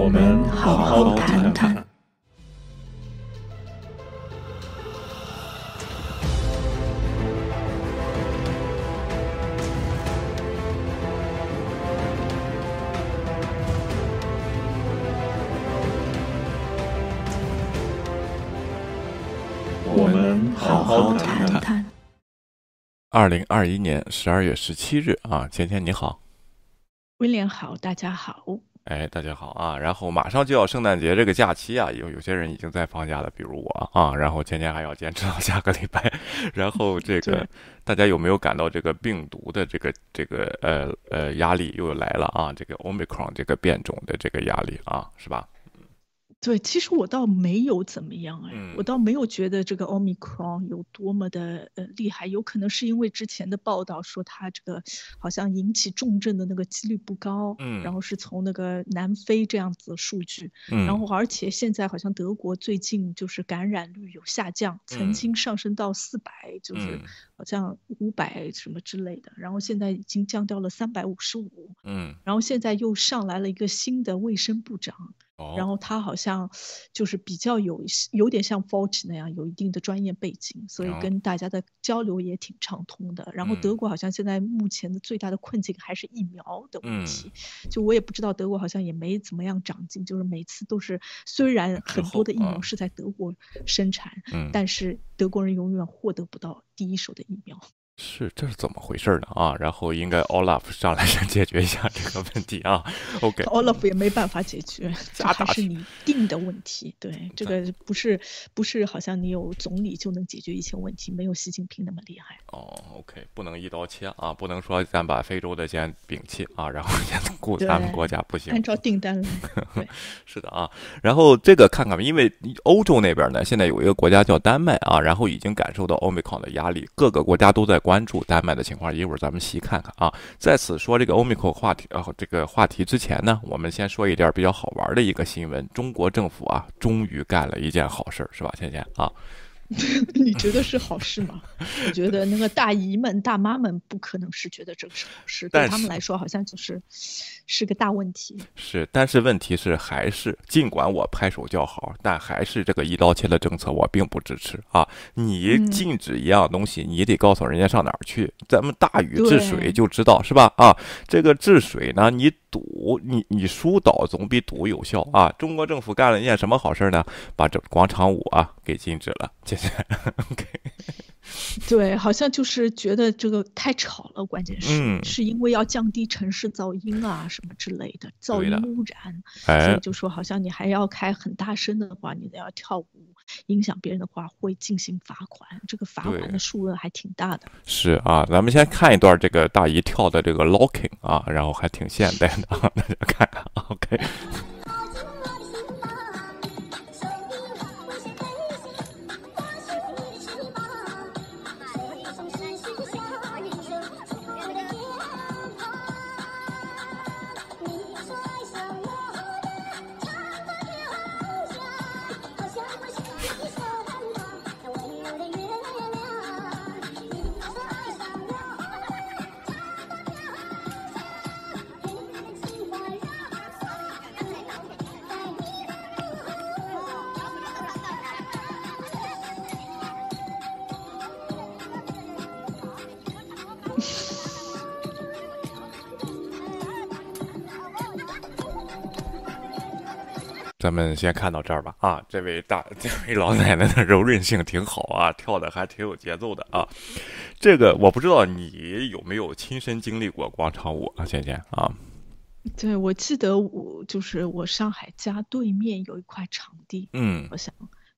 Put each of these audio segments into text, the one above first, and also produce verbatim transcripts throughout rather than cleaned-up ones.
我们好好谈谈。我们好好谈谈。二零二一年十二月十七日啊，芊芊你好，威廉好，大家好。哎，大家好啊！然后马上就要圣诞节这个假期啊，有有些人已经在放假了，比如我啊。然后今天还要坚持到下个礼拜。然后这个大家有没有感到这个病毒的这个这个呃呃压力又来了啊？这个 Omicron 这个变种的这个压力啊，是吧？对，其实我倒没有怎么样哎，嗯、我倒没有觉得这个 Omicron 有多么的呃厉害，有可能是因为之前的报道说它这个好像引起重症的那个几率不高，嗯，然后是从那个南非这样子的数据，嗯，然后而且现在好像德国最近就是感染率有下降，嗯、曾经上升到四百，就是好像五百什么之类的，然后现在已经降掉了三百五十五，嗯，然后现在又上来了一个新的卫生部长。然后他好像就是比较有有点像 Fauci 那样有一定的专业背景，所以跟大家的交流也挺畅通的。然后德国好像现在目前的最大的困境还是疫苗的问题，嗯、就我也不知道德国好像也没怎么样长进，就是每次都是虽然很多的疫苗是在德国生产，嗯、但是德国人永远获得不到第一手的疫苗。是，这是怎么回事呢啊？然后应该 Olaf 上来先解决一下这个问题啊。OK，Olaf 也没办法解决，这还是你定的问题。对，这个不是不是好像你有总理就能解决一些问题，没有习近平那么厉害。哦 ，OK， 不能一刀切啊，不能说咱把非洲的先摒弃啊，然后先顾咱们国家不行。按照订单来。是的啊，然后这个看看，因为欧洲那边呢，现在有一个国家叫丹麦啊，然后已经感受到 Omicron 的压力，各个国家都在关注丹麦的情况，一会儿咱们细看看啊。在此说这个 Omicron 话题啊，这个话题之前呢，我们先说一点比较好玩的一个新闻。中国政府啊，终于干了一件好事，是吧，芊芊啊？你觉得是好事吗？我觉得那个大姨们、大妈们不可能是觉得这是好事，对他们来说好像就是是个大问题。是，但是问题是，还是尽管我拍手叫好，但还是这个一刀切的政策我并不支持啊！你禁止一样东西，嗯、你得告诉人家上哪儿去。咱们大禹治水就知道，是吧？啊，这个治水呢，你堵你你疏导总比堵有效啊！中国政府干了一件什么好事呢？把这广场舞啊给禁止了，谢谢。OK。对，好像就是觉得这个太吵了，关键是、嗯、是因为要降低城市噪音啊什么之类的噪音污染，哎、所以就说好像你还要开很大声的话，你要跳舞影响别人的话会进行罚款，这个罚款的数额还挺大的。是啊，咱们先看一段这个大姨跳的这个 locking 啊，然后还挺现代的啊，大家看看 OK。咱们先看到这儿吧啊，这位大这位老奶奶的柔韧性挺好啊，跳的还挺有节奏的啊。这个我不知道你有没有亲身经历过广场舞啊，芊芊啊？对，我记得我就是我上海家对面有一块场地，嗯，我想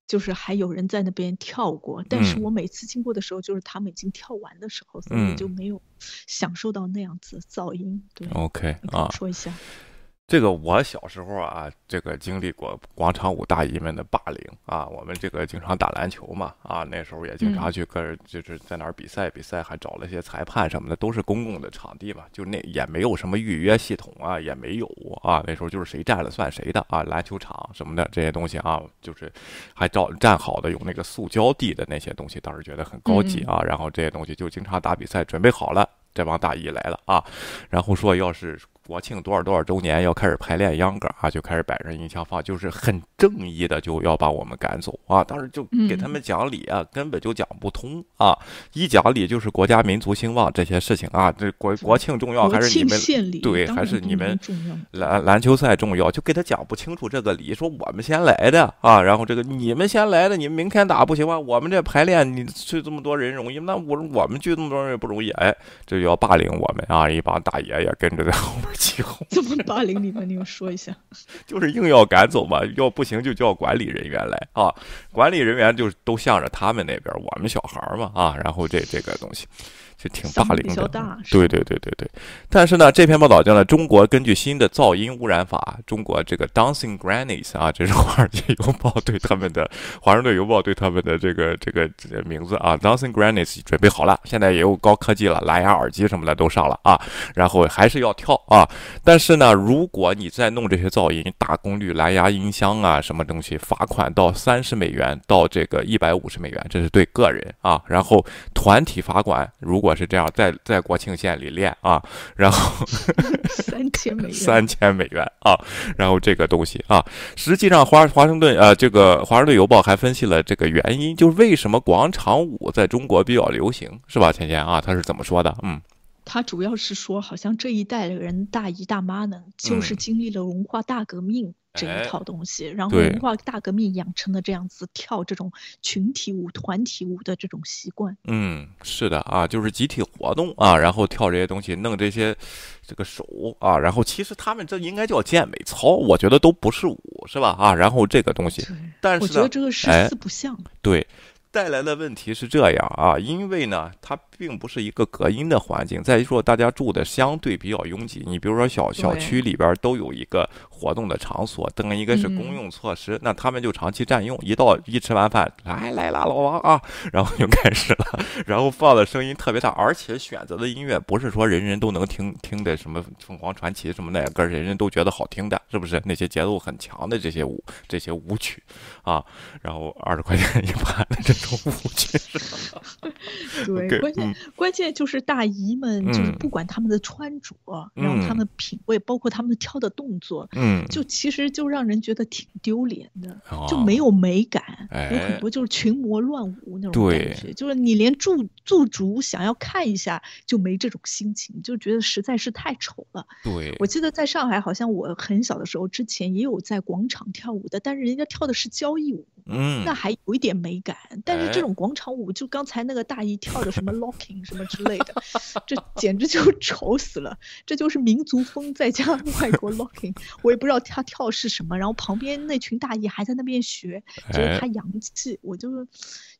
就是还有人在那边跳过，但是我每次经过的时候，就是他们已经跳完的时候，嗯、所以就没有享受到那样子的噪音。对 ，OK 啊，说一下。这个我小时候啊，这个经历过广场舞大姨们的霸凌啊。我们这个经常打篮球嘛，啊，那时候也经常去跟就是在哪儿比赛比赛，还找了一些裁判什么的，都是公共的场地嘛，就那也没有什么预约系统啊，也没有啊。那时候就是谁站了算谁的啊，篮球场什么的这些东西啊，就是还照站好的有那个塑胶地的那些东西，当时觉得很高级啊。然后这些东西就经常打比赛，准备好了。这帮大姨来了啊，然后说要是国庆多少多少周年要开始排练秧歌啊，就开始摆上音响放，就是很正义的就要把我们赶走啊！当时就给他们讲理啊，根本就讲不通啊！一讲理就是国家民族兴旺这些事情啊，这国国庆重要还是你们对还是你们篮篮球赛重要？就给他讲不清楚这个理，说我们先来的啊，然后这个你们先来的，你们明天打不行吗？我们这排练你去这么多人容易？那我我们去这么多人也不容易，哎，这就要霸凌我们啊！一帮大爷爷跟着在后面。怎么霸凌你们？你们说一下，就是硬要赶走嘛，要不行就叫管理人员来啊！管理人员就是都向着他们那边，我们小孩嘛啊，然后这这个东西就挺霸凌的，对对对对对。但是呢，这篇报道叫呢，中国根据新的噪音污染法，中国这个 Dancing Grannies 啊，这是华尔街邮报对他们的华盛顿邮报对他们的这个这个名字啊 ，Dancing Grannies 准备好了，现在也有高科技了，蓝牙耳机什么的都上了啊，然后还是要跳啊。但是呢，如果你在弄这些噪音，大功率蓝牙音箱啊，什么东西，罚款到三十美元到这个一百五十美元，这是对个人啊。然后团体罚款，如果是这样，在在国庆县里练啊，然后三千美元，三千美元啊，然后这个东西啊，实际上华华盛顿呃，这个华盛顿邮报还分析了这个原因，就是为什么广场舞在中国比较流行，是吧？芊芊啊，他是怎么说的？嗯。他主要是说好像这一代人大姨大妈呢就是经历了文化大革命这一套东西、嗯哎、然后文化大革命养成了这样子跳这种群体舞团体舞的这种习惯，嗯，是的啊，就是集体活动啊，然后跳这些东西，弄这些这个手啊，然后其实他们这应该叫健美操，我觉得都不是舞，是吧啊，然后这个东西，但是我觉得这个十四不像、哎、对，带来的问题是这样啊，因为呢，它并不是一个隔音的环境。再说大家住的相对比较拥挤，你比如说小小区里边都有一个活动的场所，等一个是公用措施，那他们就长期占用。一到一吃完饭，来来啦，老王啊，然后就开始了，然后放的声音特别大，而且选择的音乐不是说人人都能听听的，什么凤凰传奇什么那歌，人人都觉得好听的，是不是？那些节奏很强的这些舞，这些舞曲啊，然后二十块钱一盘的这。对， okay, 关键、嗯、关键就是大姨们，就是不管他们的穿着，嗯、然后他们品味，包括他们跳的动作，嗯，就其实就让人觉得挺丢脸的，哦、就没有美感，哎、有很多就是群魔乱舞那种感觉，就是你连驻驻足想要看一下就没这种心情，就觉得实在是太丑了。对，我记得在上海，好像我很小的时候之前也有在广场跳舞的，但是人家跳的是交谊舞，嗯，那还有一点美感。但是这种广场舞，就刚才那个大姨跳的什么 locking 什么之类的，这简直就丑死了。这就是民族风再加外国 locking， 我也不知道他跳是什么。然后旁边那群大姨还在那边学，觉得他洋气，我就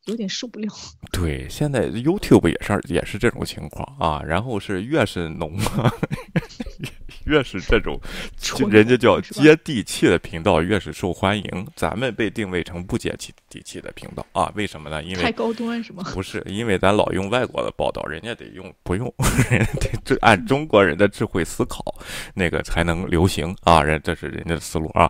有点受不了。对，现在 YouTube 也是也是这种情况啊。然后是越是浓啊，越是这种人家叫接地气的频道越是受欢迎，咱们被定位成不接地气的频道啊？为什么呢？因为太高端是吗？不是，因为咱老用外国的报道，人家得用不用，人家得按中国人的智慧思考，那个才能流行啊！人这是人家的思路啊。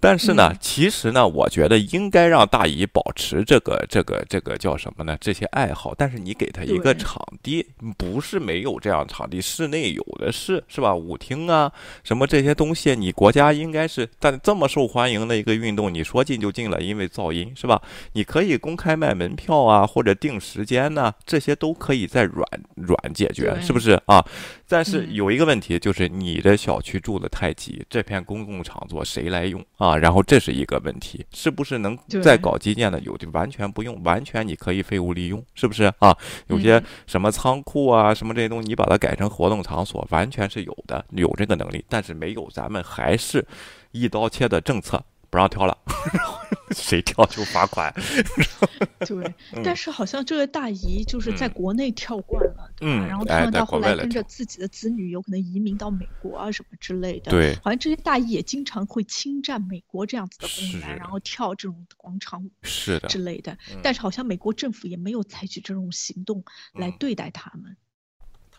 但是呢，其实呢，我觉得应该让大姨保持这个这个这个叫什么呢？这些爱好，但是你给他一个场地，不是没有这样场地，室内有的是，是吧？舞厅啊。啊，什么这些东西，你国家应该是，但这么受欢迎的一个运动，你说进就进了，因为噪音是吧？你可以公开卖门票啊，或者定时间呢、啊，这些都可以再软软解决，是不是啊？但是有一个问题，就是你的小区住的太挤，嗯、这片公共场所谁来用啊？然后这是一个问题，是不是能再搞基建的？有的完全不用，完全你可以废物利用，是不是啊？有些什么仓库啊，什么这些东西，你把它改成活动场所，完全是有的，有这。这个能力，但是没有，咱们还是一刀切的政策，不让跳了，谁跳就罚款。对，但是好像这位大姨就是在国内跳惯了，嗯、对吧？然后他们到后来跟着自己的子女有可能移民到美国啊什么之类的。对，好像这些大姨也经常会侵占美国这样子的公园，然后跳这种广场舞是的之类的。但是好像美国政府也没有采取这种行动来对待他们。嗯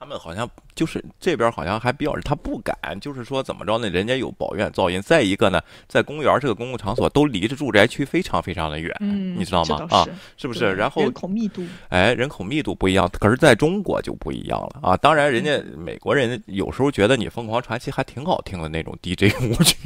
他们好像就是这边好像还比较他不敢，就是说怎么着呢？人家有抱怨噪音。再一个呢，在公园这个公共场所都离着住宅区非常非常的远，嗯、你知道吗？啊，是不是？然后人口密度，哎，人口密度不一样，可是在中国就不一样了啊！当然，人家、嗯、美国人有时候觉得你疯狂传奇还挺好听的那种 D J 舞曲，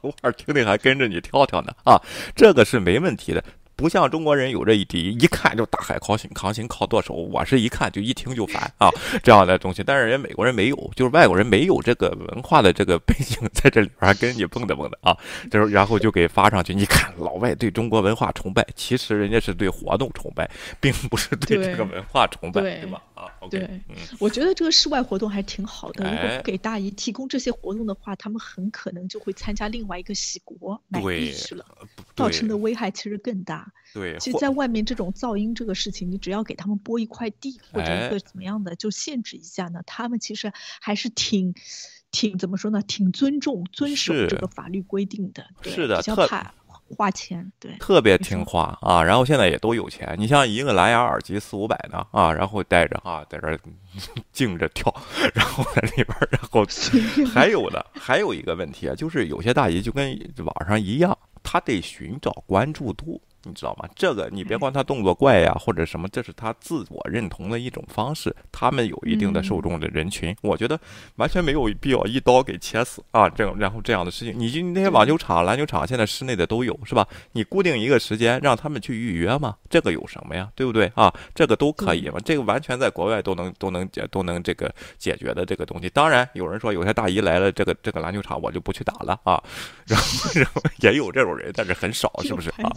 偶尔听听还跟着你跳跳呢啊，这个是没问题的。不像中国人有这一敌，一看就大海扛行扛行靠舵手，我是一看就一听就烦啊这样的东西。但是人美国人没有，就是外国人没有这个文化的这个背景，在这里边还跟你蹦跶蹦跶啊，就是然后就给发上去。你看老外对中国文化崇拜，其实人家是对活动崇拜，并不是对这个文化崇拜， 对, 对吧？啊， okay, 对，嗯、我觉得这个室外活动还挺好的。如果给大姨提供这些活动的话，他们很可能就会参加另外一个洗国买地去了，造成的危害其实更大。对，其实在外面这种噪音这个事情，你只要给他们拨一块地或者一个怎么样的，就限制一下呢，他们其实还是挺挺怎么说呢，挺尊重遵守这个法律规定的。是的，比较怕花钱，对，特别听话啊。然后现在也都有钱，你像一个蓝牙耳机四五百呢啊，然后带着啊，在这静着跳，然后在那边，然后还有的还有一个问题啊，就是有些大姨就跟网上一样，他得寻找关注度。你知道吗？这个你别管他动作怪呀、啊，或者什么，这是他自我认同的一种方式。他们有一定的受众的人群，嗯、我觉得完全没有必要一刀给切死啊！这然后这样的事情，你就那些网球场、篮球场，现在室内的都有，是吧？你固定一个时间让他们去预约嘛，这个有什么呀？对不对啊？这个都可以嘛，这个完全在国外都能都能解都能这个解决的这个东西。当然，有人说有些大姨来了，这个这个篮球场我就不去打了啊，然后然后也有这种人，但是很少，是不是啊？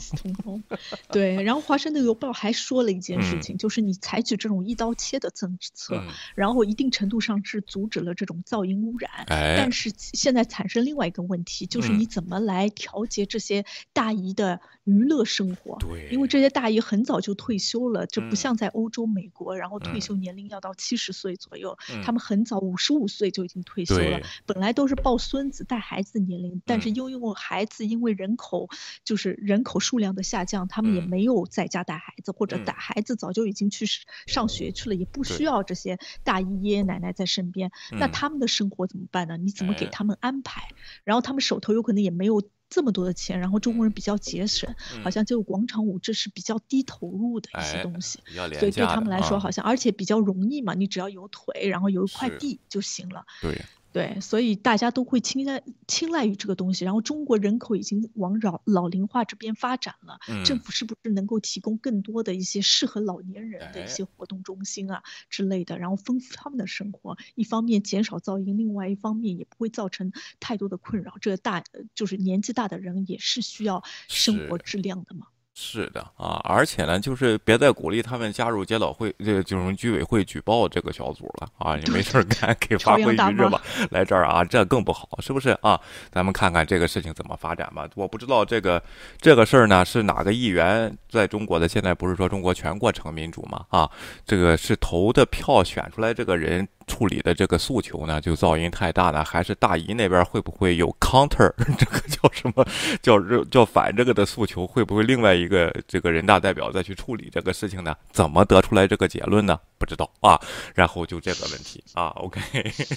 对，然后华盛顿邮报还说了一件事情，嗯、就是你采取这种一刀切的政策，嗯、然后一定程度上是阻止了这种噪音污染，哎、但是现在产生另外一个问题，就是你怎么来调节这些大姨的娱乐生活？对，因为这些大姨很早就退休了，这不像在欧洲、美国，然后退休年龄要到七十岁左右，嗯、他们很早五十五岁就已经退休了，本来都是抱孙子、带孩子年龄，但是因为孩子因为人口就是人口数量的下降。他们也没有在家带孩子，嗯、或者带孩子早就已经去上学去了，嗯、也不需要这些大姨爷爷奶奶在身边，嗯、那他们的生活怎么办呢？你怎么给他们安排？哎、然后他们手头有可能也没有这么多的钱，然后中国人比较节省，嗯、好像就广场舞这是比较低投入的一些东西，哎、所以对他们来说好像，啊、而且比较容易嘛，你只要有腿然后有一块地就行了。对对，所以大家都会青睐青睐于这个东西。然后中国人口已经往老老龄化这边发展了，嗯、政府是不是能够提供更多的一些适合老年人的一些活动中心啊之类的，然后丰富他们的生活？一方面减少噪音，另外一方面也不会造成太多的困扰。这个大就是年纪大的人也是需要生活质量的嘛。是的啊，而且呢，就是别再鼓励他们加入街道会，这就是居委会举报这个小组了啊！你没事干，给发挥余热吧，来这儿啊，这更不好，是不是啊？咱们看看这个事情怎么发展吧。我不知道这个这个事儿呢，是哪个议员在中国的？现在不是说中国全过程民主嘛？啊，这个是投的票选出来这个人。处理的这个诉求呢，就噪音太大呢，还是大姨那边会不会有 counter 这个叫什么叫叫反这个的诉求？会不会另外一个这个人大代表再去处理这个事情呢？怎么得出来这个结论呢？不知道啊。然后就这个问题啊 ，OK，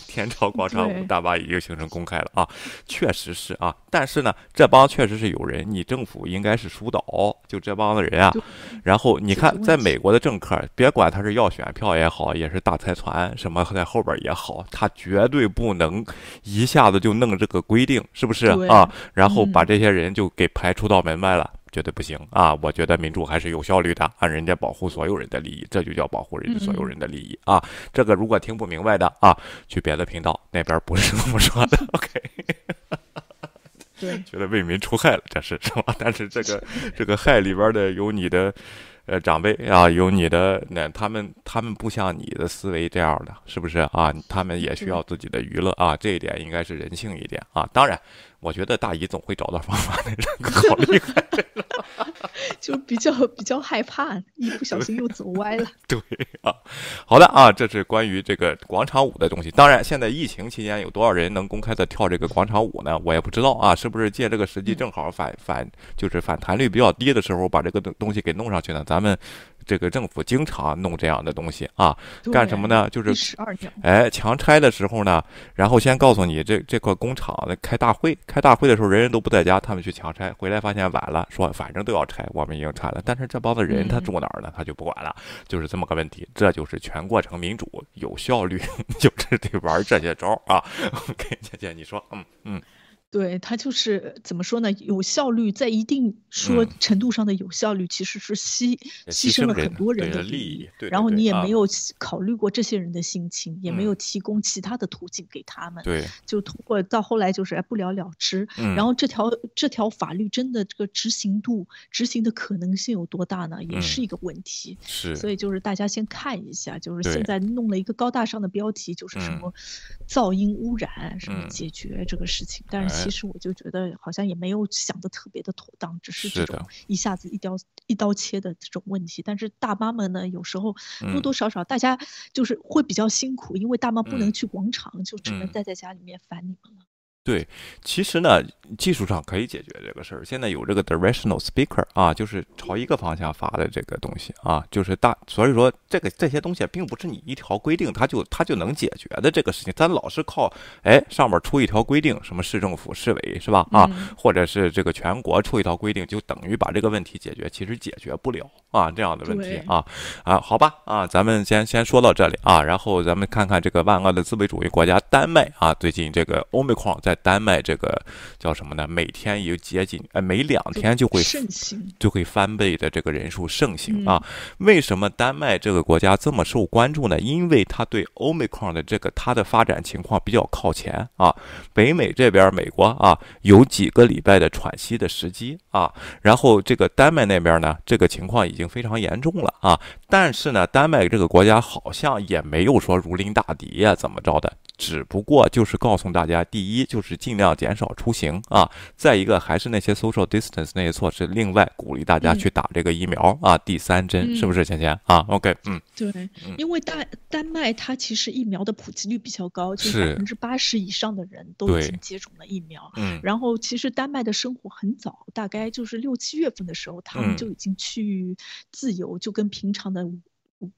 天朝广场舞大巴已经形成公开了啊，确实是啊。但是呢，这帮确实是有人，你政府应该是疏导就这帮的人啊。然后你看，在美国的政客，别管他是要选票也好，也是大财团什么的。在后边也好，他绝对不能一下子就弄这个规定，是不是啊？然后把这些人就给排除到门外了，嗯、绝对不行啊！我觉得民主还是有效率的，按人家保护所有人的利益，这就叫保护人家所有人的利益啊！嗯、这个如果听不明白的啊，去别的频道，那边不是这么说的。OK。觉得为民除害了，这是是吧？但是这个这个害里边的有你的，呃长辈啊，有你的那他们他们不像你的思维这样的，是不是啊？他们也需要自己的娱乐啊，这一点应该是人性一点啊。当然，我觉得大姨总会找到方法的，好厉害，就比较比较害怕，一不小心又走歪了。对啊，好的啊，这是关于这个广场舞的东西。当然，现在疫情期间有多少人能公开的跳这个广场舞呢？我也不知道啊，是不是借这个时机正好反反就是反弹率比较低的时候把这个东西给弄上去呢？咱们这个政府经常弄这样的东西啊，干什么呢？就是哎强拆的时候呢，然后先告诉你这这块工厂开大会，开大会的时候人人都不在家，他们去强拆，回来发现晚了，说反正都要拆，我们已经拆了，但是这帮子人他住哪儿呢？他就不管了，就是这么个问题。这就是全过程民主，有效率，就是得玩这些招啊。OK， 姐姐你说，嗯嗯。对，它就是怎么说呢？有效率在一定说程度上的有效率，其实是牺、嗯、牺牲了很多人的利益，对对对，然后你也没有考虑过这些人的心情、嗯，也没有提供其他的途径给他们，对，就通过到后来就是不了了之。嗯、然后这条这条法律真的这个执行度、执行的可能性有多大呢？也是一个问题。嗯、是，所以就是大家先看一下，就是现在弄了一个高大上的标题，就是什么噪音污染、嗯、什么解决这个事情，嗯、但是。其实我就觉得好像也没有想的特别的妥当，只是这种一下子一刀一刀切的这种问题。但是大妈们呢，有时候多多少少大家就是会比较辛苦，嗯、因为大妈不能去广场，嗯、就只能待在家里面烦你们了。对，其实呢，技术上可以解决这个事儿。现在有这个 directional speaker 啊，就是朝一个方向发的这个东西啊，就是大，所以说这个这些东西并不是你一条规定它就它就能解决的这个事情。咱老是靠哎上面出一条规定，什么市政府、市委是吧？啊，或者是这个全国出一条规定，就等于把这个问题解决，其实解决不了啊这样的问题啊啊，好吧啊，咱们先先说到这里啊，然后咱们看看这个万恶的资本主义国家丹麦啊，最近这个 Omicron 在。丹麦这个叫什么呢？每天有接近呃，每两天就会就会翻倍的这个人数盛行啊。为什么丹麦这个国家这么受关注呢？因为它对 Omicron 的这个它的发展情况比较靠前啊。北美这边美国啊有几个礼拜的喘息的时机啊，然后这个丹麦那边呢，这个情况已经非常严重了啊。但是呢，丹麦这个国家好像也没有说如临大敌呀、啊，怎么着的。只不过就是告诉大家，第一就是尽量减少出行啊，再一个还是那些 social distance 那些措施，另外鼓励大家去打这个疫苗啊，第三针是不是芊芊啊 ？OK， 嗯，对，因为丹丹麦它其实疫苗的普及率比较高，就是百分之八十以上的人都已经接种了疫苗。嗯，然后其实丹麦的生活很早，大概就是六七月份的时候，他们就已经趋于自由，就跟平常的。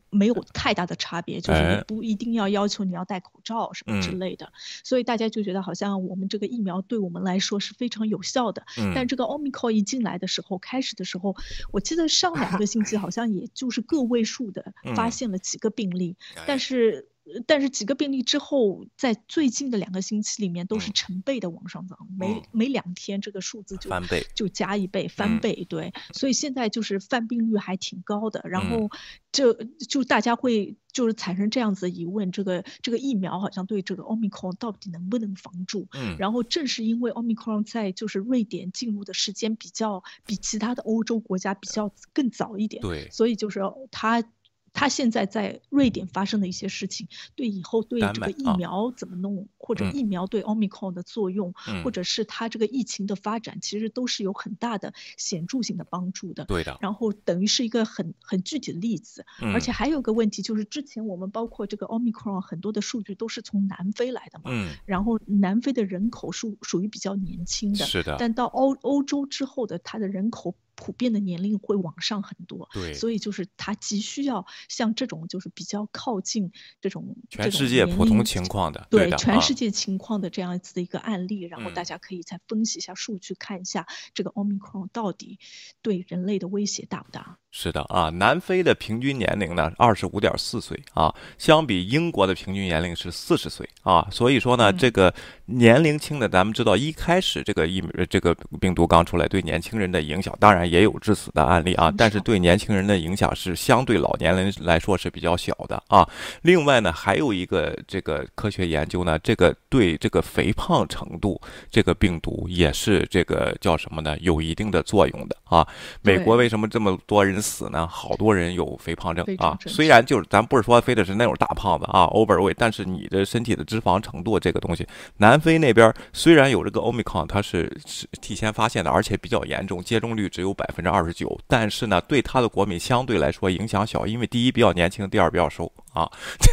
没有太大的差别，就是你不一定要要求你要戴口罩什么之类的、哎嗯、所以大家就觉得好像我们这个疫苗对我们来说是非常有效的、嗯、但这个 Omicron 一进来的时候，开始的时候我记得上两个星期好像也就是个位数的发现了几个病例、嗯、但是但是几个病例之后，在最近的两个星期里面都是成倍的往上涨，嗯、每每两天这个数字就翻倍，就加一倍，翻倍，对、嗯，所以现在就是犯病率还挺高的，然后就就大家会。就是产生这样子的疑问，这个这个疫苗好像对这个 Omicron 到底能不能防住？嗯，然后正是因为 Omicron 在就是瑞典进入的时间比较比其他的欧洲国家比较更早一点，对，所以就是它。他现在在瑞典发生的一些事情，对以后对这个疫苗怎么弄，或者疫苗对 Omicron 的作用，或者是他这个疫情的发展，其实都是有很大的显著性的帮助的。对的。然后等于是一个很很具体的例子，而且还有个问题就是，之前我们包括这个 Omicron 很多的数据都是从南非来的嘛，然后南非的人口数属于比较年轻的，是的。但到欧欧洲之后的，它的人口。普遍的年龄会往上很多，对，所以就是它急需要像这种就是比较靠近这种全世界普通情况的，对，全世界情况的这样子的一个案例，然后大家可以再分析一下数据，看一下这个 Omicron 到底对人类的威胁大不大。是的啊，南非的平均年龄呢 ,二十五点四 岁啊，相比英国的平均年龄是四十岁啊，所以说呢、嗯、这个年龄轻的咱们知道一开始这个疫这个病毒刚出来对年轻人的影响，当然也有致死的案例啊，但是对年轻人的影响是相对老年人来说是比较小的啊。另外呢还有一个这个科学研究呢，这个对这个肥胖程度这个病毒也是这个叫什么呢，有一定的作用的啊。美国为什么这么多人死呢？好多人有肥胖症啊，虽然就是咱不是说非得是那种大胖子啊 overweight， 但是你的身体的脂肪程度这个东西，南非那边虽然有这个 Omicron， 它是提前发现的，而且比较严重，接种率只有 百分之二十九， 但是呢对他的国民相对来说影响小，因为第一比较年轻，第二比较瘦啊，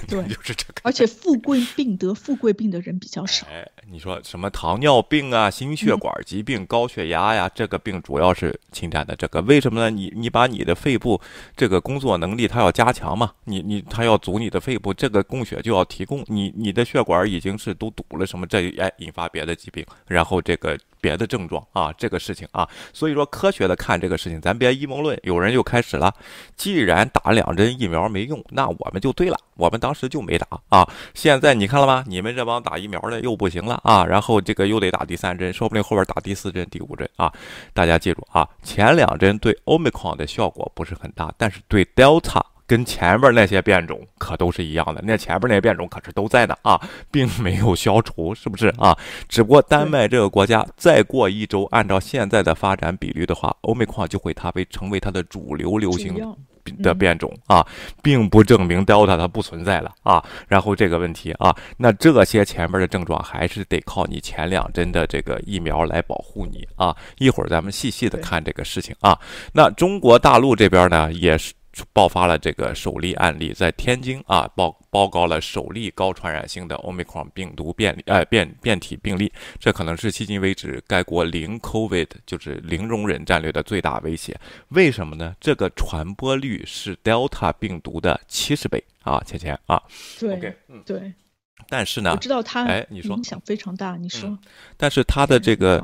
对，就是这个，而且富贵病得富贵病的人比较少。哎，你说什么糖尿病啊、心血管疾病、嗯、高血压呀，这个病主要是侵占的这个。为什么呢？你你把你的肺部这个工作能力它要加强嘛，你你它要阻你的肺部，这个供血就要提供，你你的血管已经是都堵了什么，这哎引发别的疾病，然后这个别的症状啊，这个事情啊，所以说科学的看这个事情，咱别阴谋论。有人就开始了，既然打两针疫苗没用，那我们就对了，我们当时就没打啊。现在你看了吗？你们这帮打疫苗的又不行了啊，然后这个又得打第三针，说不定后边打第四针、第五针啊。大家记住啊，前两针对 Omicron 的效果不是很大，但是对 Delta。跟前面那些变种可都是一样的，那前面那些变种可是都在的啊，并没有消除，是不是啊？只不过丹麦这个国家再过一周，按照现在的发展比率的话，欧美矿就会它为成为它的主流流行的变种啊，并不证明 Delta 它不存在了啊。然后这个问题啊，那这些前面的症状还是得靠你前两针的这个疫苗来保护你啊。一会儿咱们细细的看这个事情啊。那中国大陆这边呢，也是。爆发了这个首例案例，在天津啊，报报告了首例高传染性的 Omicron 病毒变呃变变体病例，这可能是迄今为止该国零 COVID 就是零容忍战略的最大威胁。为什么呢？这个传播率是 Delta 病毒的七十倍啊，芊芊啊，对， okay, 嗯，对。但是呢，我知道它影响非常大，哎、你说、嗯，但是它的这个。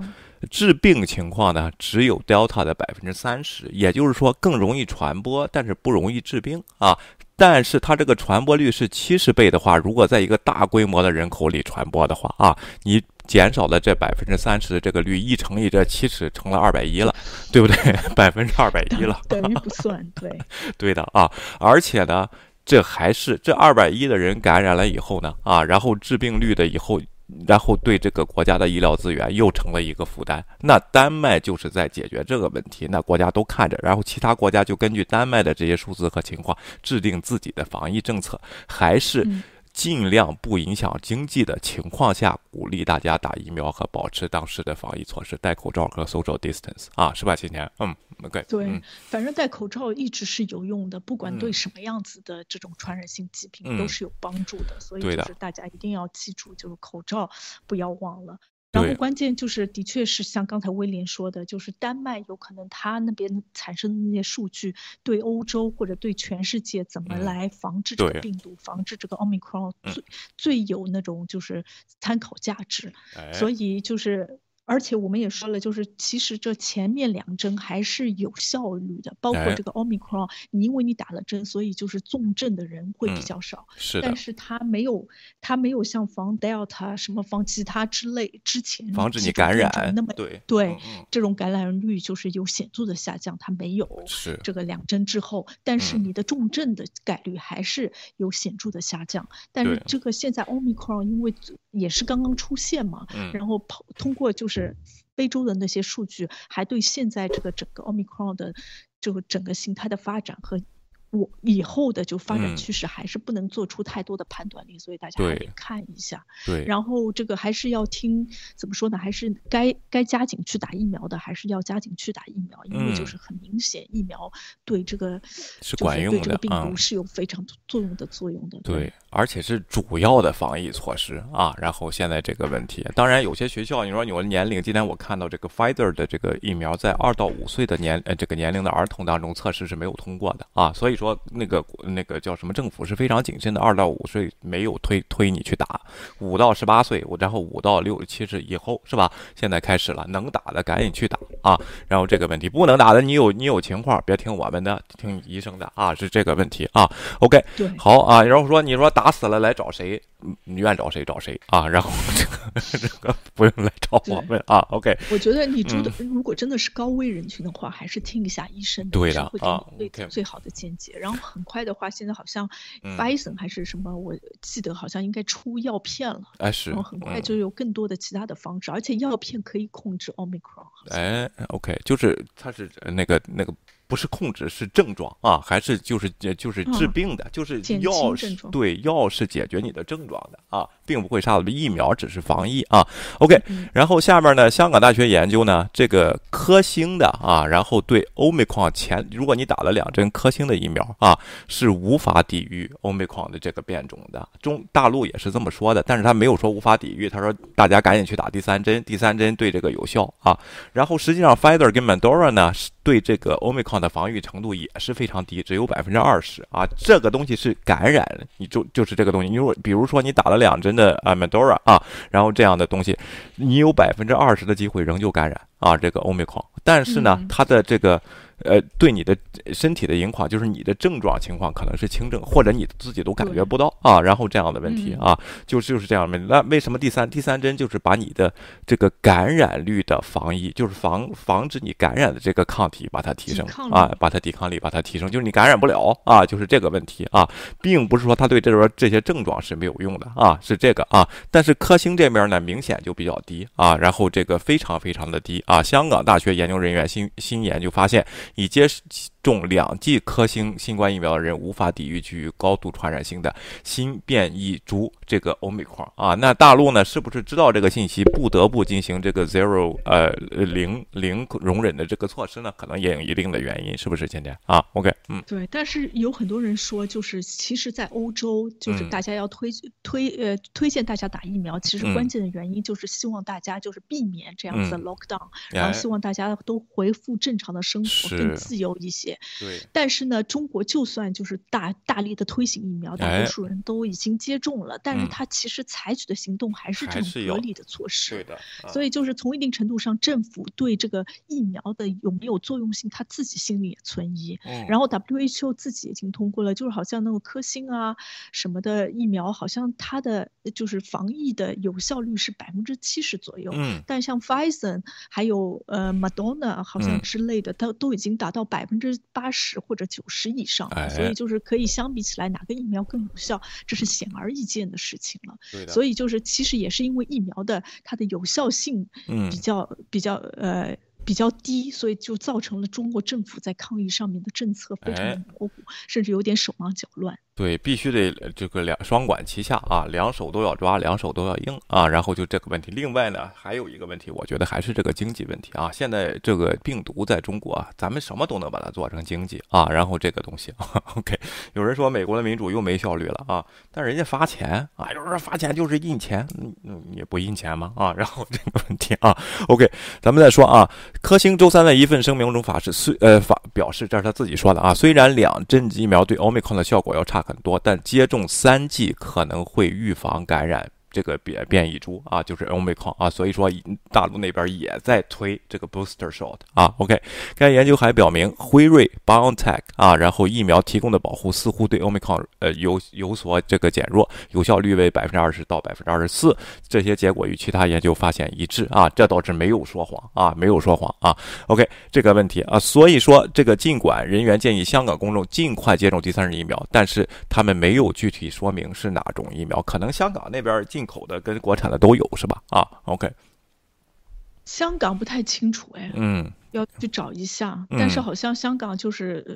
致病情况呢，只有 Delta 的 百分之三十， 也就是说更容易传播，但是不容易致病啊。但是它这个传播率是七十倍的话，如果在一个大规模的人口里传播的话啊，你减少了这 百分之三十 的这个率，一乘以这七十成了二百一了，对不对？ 百分之二百一 了，等于不算，对。对的啊，而且呢，这还是这二百一的人感染了以后呢啊，然后致病率的以后然后对这个国家的医疗资源又成了一个负担。那丹麦就是在解决这个问题，那国家都看着，然后其他国家就根据丹麦的这些数字和情况制定自己的防疫政策，还是尽量不影响经济的情况下，鼓励大家打疫苗和保持当时的防疫措施，戴口罩和 social distance 啊，是吧？今天，嗯。Okay, 对、嗯，反正戴口罩一直是有用的，不管对什么样子的这种传染性疾病都是有帮助的，嗯、所以就是大家一定要记住，就是口罩不要忘了。然后关键就是，的确是像刚才威廉说的，就是丹麦有可能他那边产生的那些数据，对欧洲或者对全世界怎么来防治这个病毒、嗯、防治这个 Omicron 最、嗯、最有那种就是参考价值，哎、所以就是。而且我们也说了，就是其实这前面两针还是有效率的，包括这个 Omicron，、哎、你因为你打了针，所以就是重症的人会比较少。嗯、是的，但是它没有，它没有像防 Delta 什么防其他之类之前防止你感染那么对对、嗯嗯、这种感染率就是有显著的下降，它没有是这个两针之后，但是你的重症的概率还是有显著的下降。嗯、但是这个现在 Omicron 因为也是刚刚出现嘛，嗯、然后通过就是。是非洲的那些数据，还对现在这个整个 Omicron 的这个整个形态的发展和我以后的就发展趋势还是不能做出太多的判断力，嗯、所以大家还得看一下。对，然后这个还是要听怎么说呢？还是该该加紧去打疫苗的，还是要加紧去打疫苗，因为就是很明显，疫苗对这个、嗯就是管用的，对这个病毒是有非常作用的作用的。嗯、对。而且是主要的防疫措施啊，然后现在这个问题，当然有些学校，你说你的年龄，今天我看到这个 Pfizer 的这个疫苗在二到五岁的年呃这个年龄的儿童当中测试是没有通过的啊，所以说那个那个叫什么政府是非常谨慎的，二到五岁没有推推你去打，五到十八岁，然后五到六七十以后是吧？现在开始了，能打的赶紧去打啊，然后这个问题不能打的你有你有情况别听我们的，听医生的啊，是这个问题啊。OK， 好啊，然后说你说。打死了来找谁？你愿找谁找谁啊？然后这个这个不用来找我们啊。OK， 我觉得你真的、嗯、如果真的是高危人群的话，还是听一下医生的，对的会给你最最好的见解。啊 okay、然后很快的话，现在好像 Pfizer 还是什么、嗯，我记得好像应该出药片了。哎是，然后很快就有更多的其他的方式，嗯、而且药片可以控制 Omicron。哎 ，OK， 就是它是那个那个。不是控制，是症状啊，还是就是就是治病的，嗯、就是药是对药是解决你的症状的啊，并不会杀死疫苗，只是防疫啊。OK， 然后下面呢，香港大学研究呢，这个科兴的啊，然后对 Omicron 前，如果你打了两针科兴的疫苗啊，是无法抵御 Omicron 的这个变种的。中大陆也是这么说的，但是他没有说无法抵御，他说大家赶紧去打第三针，第三针对这个有效啊。然后实际上 Pfizer 跟 Moderna 呢，对这个 Omicron 的防御程度也是非常低，只有 百分之二十 啊。这个东西是感染，你就就是这个东西。你如果比如说你打了两针的啊 Moderna 啊，然后这样的东西，你有 百分之二十 的机会仍旧感染啊这个 Omicron。但是呢，它的这个呃对你的身体的影响，就是你的症状情况可能是轻症，或者你自己都感觉不到啊，然后这样的问题啊，就就是这样的问题。那为什么第三第三针就是把你的这个感染率的防疫，就是防防止你感染的这个抗体把它提升啊，把它抵抗力把它提升，就是你感染不了啊，就是这个问题啊，并不是说它对这种这些症状是没有用的啊，是这个啊。但是科兴这边呢，明显就比较低啊，然后这个非常非常的低啊。香港大学研究人员新新研究发现，已接种两剂科兴新冠疫苗的人无法抵御具有高度传染性的新变异株这个 Omicron 啊。那大陆呢，是不是知道这个信息，不得不进行这个 zero 呃零零容忍的这个措施呢？可能也有一定的原因，是不是？现在啊 ，OK， 嗯，对。但是有很多人说，就是其实，在欧洲，就是大家要推、嗯、推呃推荐大家打疫苗，其实关键的原因就是希望大家就是避免这样子的 lockdown，、嗯、然后希望大家都恢复正常的生活，更自由一些。对，但是呢，中国就算就是大大力的推行疫苗，大多数人都已经接种了，哎、但是他其实采取的行动还是这种合理的措施。对的、啊，所以就是从一定程度上，政府对这个疫苗的有没有作用性，他自己心里也存疑。嗯、然后 W H O 自己已经通过了，就是好像那个科兴啊什么的疫苗，好像它的就是防疫的有效率是百分之七十左右。嗯，但像 Pfizer 还有呃 Moderna 好像之类的，它、嗯、都已经达到百分之八十或者九十以上，所以就是可以相比起来，哪个疫苗更有效，这是显而易见的事情了。所以就是其实也是因为疫苗的它的有效性比较比较呃。比较低，所以就造成了中国政府在抗疫上面的政策非常的模糊，甚至有点手忙脚乱。对，必须得这个两双管齐下啊，两手都要抓，两手都要硬啊。然后就这个问题，另外呢，还有一个问题，我觉得还是这个经济问题啊。现在这个病毒在中国啊，咱们什么都能把它做成经济啊。然后这个东西 ，OK， 有人说美国的民主又没效率了啊，但人家发钱啊，有人说发钱就是印钱，嗯，也不印钱吗？啊，然后这个问题啊 ，OK， 咱们再说啊。科兴周三的一份声明中法是虽呃法表示，这是他自己说的啊，虽然两针疫苗对 Omicron 的效果要差很多，但接种三剂可能会预防感染这个变变异株啊，就是 Omicron 啊，所以说大陆那边也在推这个 booster shot 啊。OK， 该研究还表明，辉瑞、BioNTech 啊，然后疫苗提供的保护似乎对 Omicron 呃有有所这个减弱，有效率为 百分之二十 到 百分之二十四， 这些结果与其他研究发现一致啊，这倒是没有说谎啊，没有说谎啊。OK， 这个问题啊，所以说这个尽管人员建议香港公众尽快接种第三针疫苗，但是他们没有具体说明是哪种疫苗，可能香港那边进口的跟国产的都有是吧？啊 ，OK， 香港不太清楚哎，嗯，要去找一下。嗯、但是好像香港就是、呃、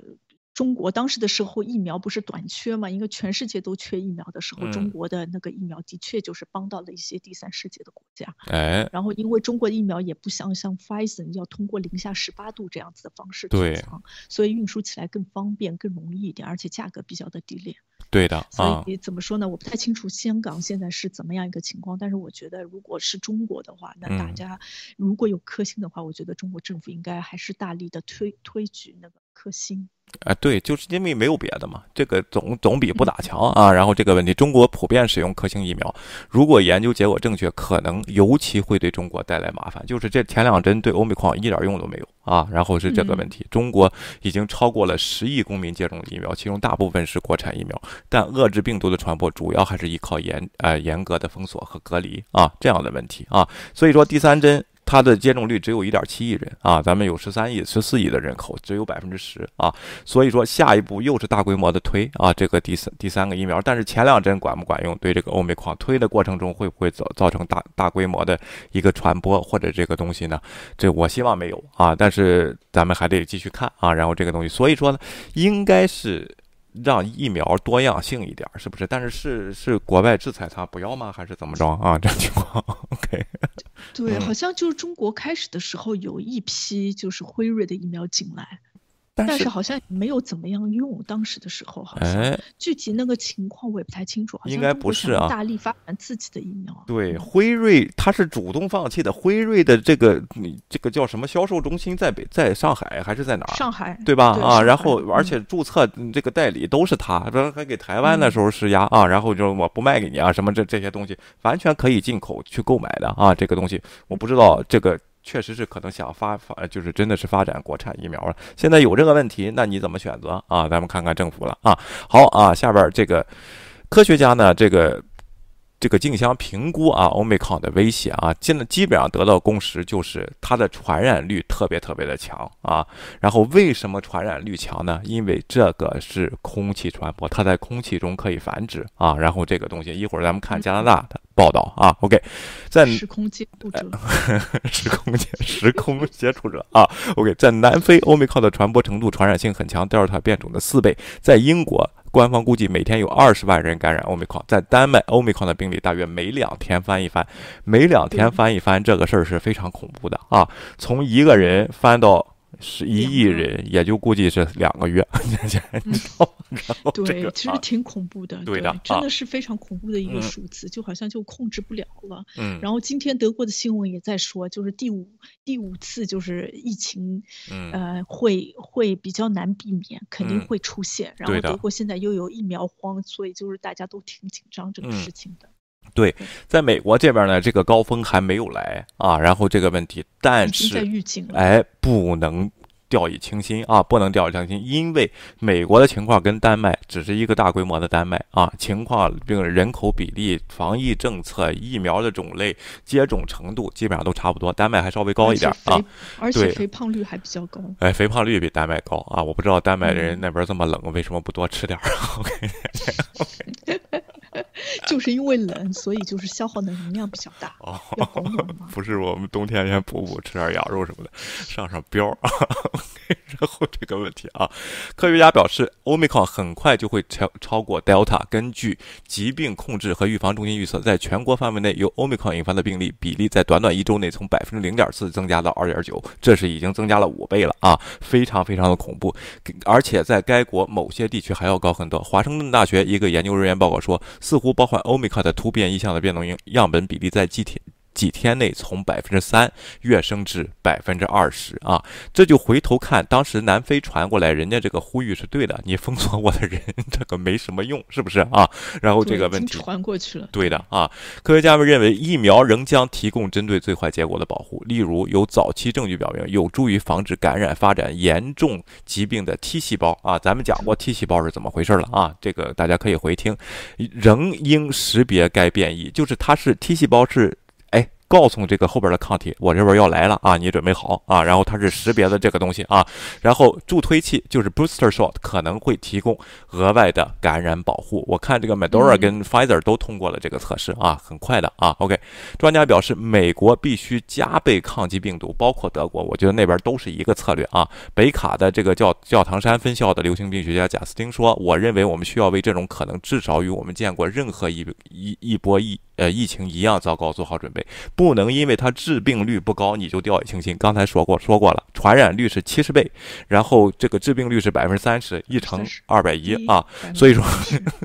中国当时的时候疫苗不是短缺嘛，因为全世界都缺疫苗的时候，嗯、中国的那个疫苗的确就是帮到了一些第三世界的国家。哎，然后因为中国疫苗也不像像 Pfizer 要通过零下十八度这样子的方式储藏，所以运输起来更方便、更容易一点，而且价格比较的低廉。对的，所以怎么说呢？我不太清楚香港现在是怎么样一个情况，但是我觉得，如果是中国的话，那大家如果有科兴的话，我觉得中国政府应该还是大力的推推举那个科兴。啊，对，就是因为没有别的嘛，这个总总比不打强啊。然后这个问题，中国普遍使用科兴疫苗，如果研究结果正确，可能尤其会对中国带来麻烦。就是这前两针对欧美矿一点用都没有啊。然后是这个问题，中国已经超过了十亿公民接种疫苗，其中大部分是国产疫苗，但遏制病毒的传播主要还是依靠严呃严格的封锁和隔离啊这样的问题啊。所以说第三针。它的接种率只有 一点七亿人啊，咱们有十三亿、十四亿的人口，只有 百分之十 啊，所以说下一步又是大规模的推啊，这个第三第三个疫苗，但是前两针管不管用，对这个欧美狂推的过程中会不会造造成大大规模的一个传播或者这个东西呢？这我希望没有啊，但是咱们还得继续看啊，然后这个东西，所以说呢，应该是。让疫苗多样性一点，是不是？但是是是国外制裁它不要吗？还是怎么着啊？这情况 ，OK。对，好像就是中国开始的时候有一批就是辉瑞的疫苗进来，但 是, 但是好像没有怎么样用。当时的时候好像、哎、具体那个情况我也不太清楚，好像应该不是啊。大力发展自己的疫苗、啊，对，辉瑞它是主动放弃的。辉瑞的这个你这个叫什么销售中心在北在上海还是在哪儿？上海对吧？对啊，然后而且注册这个代理都是他，还给台湾的时候施压、嗯、啊，然后就我不卖给你啊，什么这这些东西完全可以进口去购买的啊，这个东西我不知道这个。确实是可能想发发，就是真的是发展国产疫苗了。现在有这个问题，那你怎么选择啊？咱们看看政府了啊。好啊，下边这个科学家呢，这个这个竞相评估啊 ，Omicron 的威胁啊，现在基本上得到共识，就是它的传染率特别特别的强啊。然后为什么传染率强呢？因为这个是空气传播，它在空气中可以繁殖啊。然后这个东西一会儿咱们看加拿大的。报道啊 ，OK， 在时空接触者，时空接时空接触者啊 ，OK， 在南非 ，Omicron 的传播程度、传染性很强 ，Delta 变种的四倍。在英国，官方估计每天有二十万人感染 Omicron。在丹麦 ，Omicron 的病例大约每两天翻一番，每两天翻一番，这个事儿是非常恐怖的啊！从一个人翻到。十一亿人，也就估计是两个月，你知道吗？对，其实挺恐怖的，对的，真的是非常恐怖的一个数字，就好像就控制不了了。嗯。然后今天德国的新闻也在说，就是第五第五次就是疫情，呃，会会比较难避免，肯定会出现。然后德国现在又有疫苗荒，所以就是大家都挺紧张这个事情的。对，在美国这边呢，这个高峰还没有来啊，然后这个问题，但是哎，不能掉以轻心啊，不能掉以轻心，因为美国的情况跟丹麦只是一个大规模的丹麦啊，情况这个人口比例、防疫政策、疫苗的种类、接种程度基本上都差不多，丹麦还稍微高一点啊，而且肥胖率还比较高，哎，肥胖率比丹麦高啊，我不知道丹麦人那边这么冷，为什么不多吃点儿 ？OK OK。就是因为冷，所以就是消耗的能量比较大。哦，不是，我们冬天先补补，吃点羊肉什么的，上上膘啊。然后这个问题啊，科学家表示 ，Omicron 很快就会超超过 Delta。根据疾病控制和预防中心预测，在全国范围内由 Omicron 引发的病例比例在短短一周内从百分之零点四增加到二点九，这是已经增加了五倍了啊，非常非常的恐怖。而且在该国某些地区还要高很多。华盛顿大学一个研究人员报告说。似乎包含 Omicron 的突变异象的变动样本比例在几天几天内从 百分之三 跃升至 百分之二十 啊！这就回头看当时南非传过来，人家这个呼吁是对的，你封锁我的人这个没什么用，是不是啊？然后这个问题传过去了，对的啊！科学家们认为疫苗仍将提供针对最坏结果的保护，例如有早期证据表明有助于防止感染发展严重疾病的 T 细胞啊，咱们讲过 T 细胞是怎么回事了啊？这个大家可以回听，仍应识别该变异，就是它是 T 细胞是。告诉这个后边的抗体，我这边要来了啊，你准备好啊。然后它是识别的这个东西啊，然后助推器就是 booster shot 可能会提供额外的感染保护。我看这个 Moderna 跟 Pfizer 都通过了这个测试啊，很快的啊。OK， 专家表示美国必须加倍抗击病毒，包括德国，我觉得那边都是一个策略啊。北卡的这个教教堂山分校的流行病学家贾斯汀说：“我认为我们需要为这种可能至少与我们见过任何一一一波疫呃疫情一样糟糕做好准备。”不能因为它致病率不高你就掉以轻心。刚才说过说过了，传染率是七十倍，然后这个致病率是 百分之三十， 一乘二百一十啊，所以说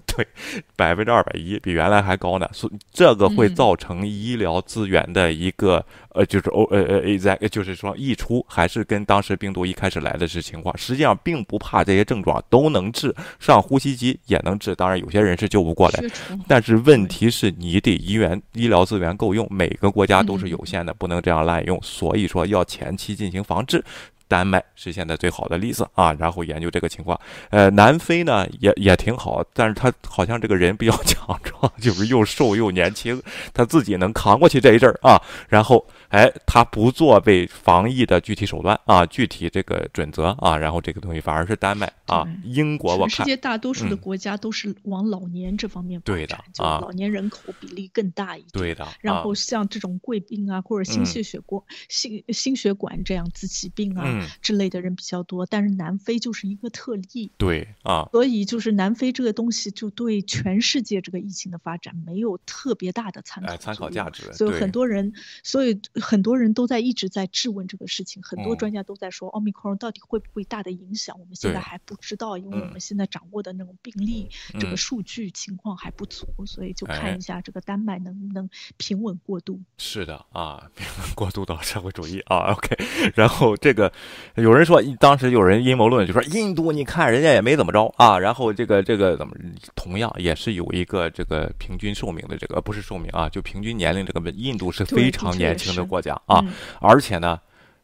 对 百分之二百一十 比原来还高呢，所以这个会造成医疗资源的一个、嗯、呃就是哦呃呃 exact 就是说溢出，还是跟当时病毒一开始来的是情况，实际上并不怕，这些症状都能治，上呼吸机也能治，当然有些人是救不过来，但是问题是你得医院医疗资源够用，每个国家都是有限的，不能这样滥用，所以说要前期进行防治。丹麦是现在最好的例子啊，然后研究这个情况。呃，南非呢也也挺好，但是他好像这个人比较强壮，就是又瘦又年轻，他自己能扛过去这一阵儿啊。然后哎，他不做被防疫的具体手段啊，具体这个准则啊，然后这个东西反而是丹麦啊、英国，我看全世界大多数的国家都是往老年这方面发展，对的啊，就老年人口比例更大一点，对的、啊。然后像这种贵病啊，或者心血管、嗯、心心血管这样子疾病啊、嗯、之类的人比较多，但是南非就是一个特例，对啊，所以就是南非这个东西就对全世界这个疫情的发展没有特别大的参考、哎、参考价值，所以很多人，所以很多人都在一直在质问这个事情，很多专家都在说 Omicron 到底会不会大的影响、嗯、我们现在还不知道，因为我们现在掌握的那种病例、嗯、这个数据情况还不足、嗯、所以就看一下这个丹麦能不能平稳过渡、哎、是的啊，平稳过渡到社会主义啊 OK。 然后这个有人说，当时有人阴谋论就说印度你看人家也没怎么着啊，然后这个这个怎么同样也是有一个这个平均寿命的这个不是寿命啊，就平均年龄这个问题，印度是非常年轻的国家啊、嗯，而且呢，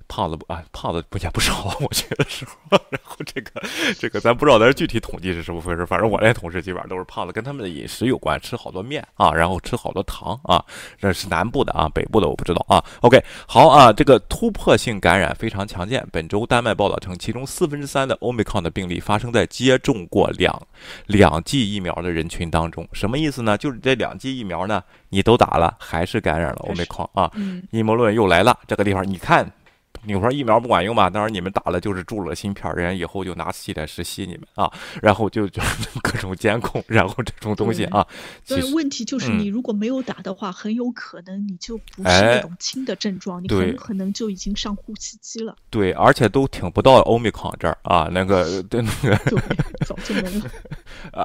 胖子啊，胖子也不少，我觉得是。然后这个这个咱不知道咱具体统计是什么回事，反正我那同事基本上都是胖子，跟他们的饮食有关，吃好多面啊，然后吃好多糖啊，这是南部的啊，北部的我不知道啊。OK， 好啊，这个突破性感染非常强健。本周丹麦报道称，其中四分之三的 Omicron 的病例发生在接种过两两剂疫苗的人群当中。什么意思呢？就是这两剂疫苗呢，你都打了，还是感染了 Omicron 啊？阴谋论又来了，这个地方你看。你说疫苗不管用吧？当然你们打了就是注了芯片，人以后就拿吸铁石吸你们啊，然后就就各种监控，然后这种东西啊。但是问题就是你如果没有打的话，嗯、很有可能你就不是那种轻的症状，哎、你很可能就已经上呼吸机了。对，而且都挺不到 Omicron 这儿啊，那个对那个对早就没了。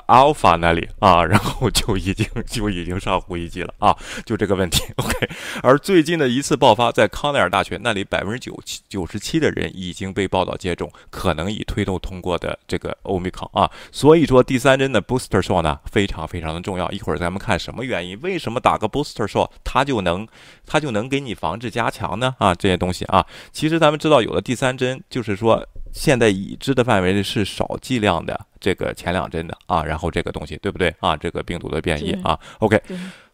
Alpha 那里啊，然后就已经就已经上呼吸机了啊，就这个问题。OK， 而最近的一次爆发在康奈尔大学那里百分之九。九十七的人已经被报道接种，可能已推动通过的这个 Omicron 啊，所以说第三针的 booster shot 呢非常非常的重要。一会儿咱们看什么原因，为什么打个 booster shot 它就能它就能给你防治加强呢？啊，这些东西啊，其实咱们知道有了第三针，就是说现在已知的范围是少剂量的这个前两针的啊，然后这个东西对不对啊？这个病毒的变异啊 ，OK。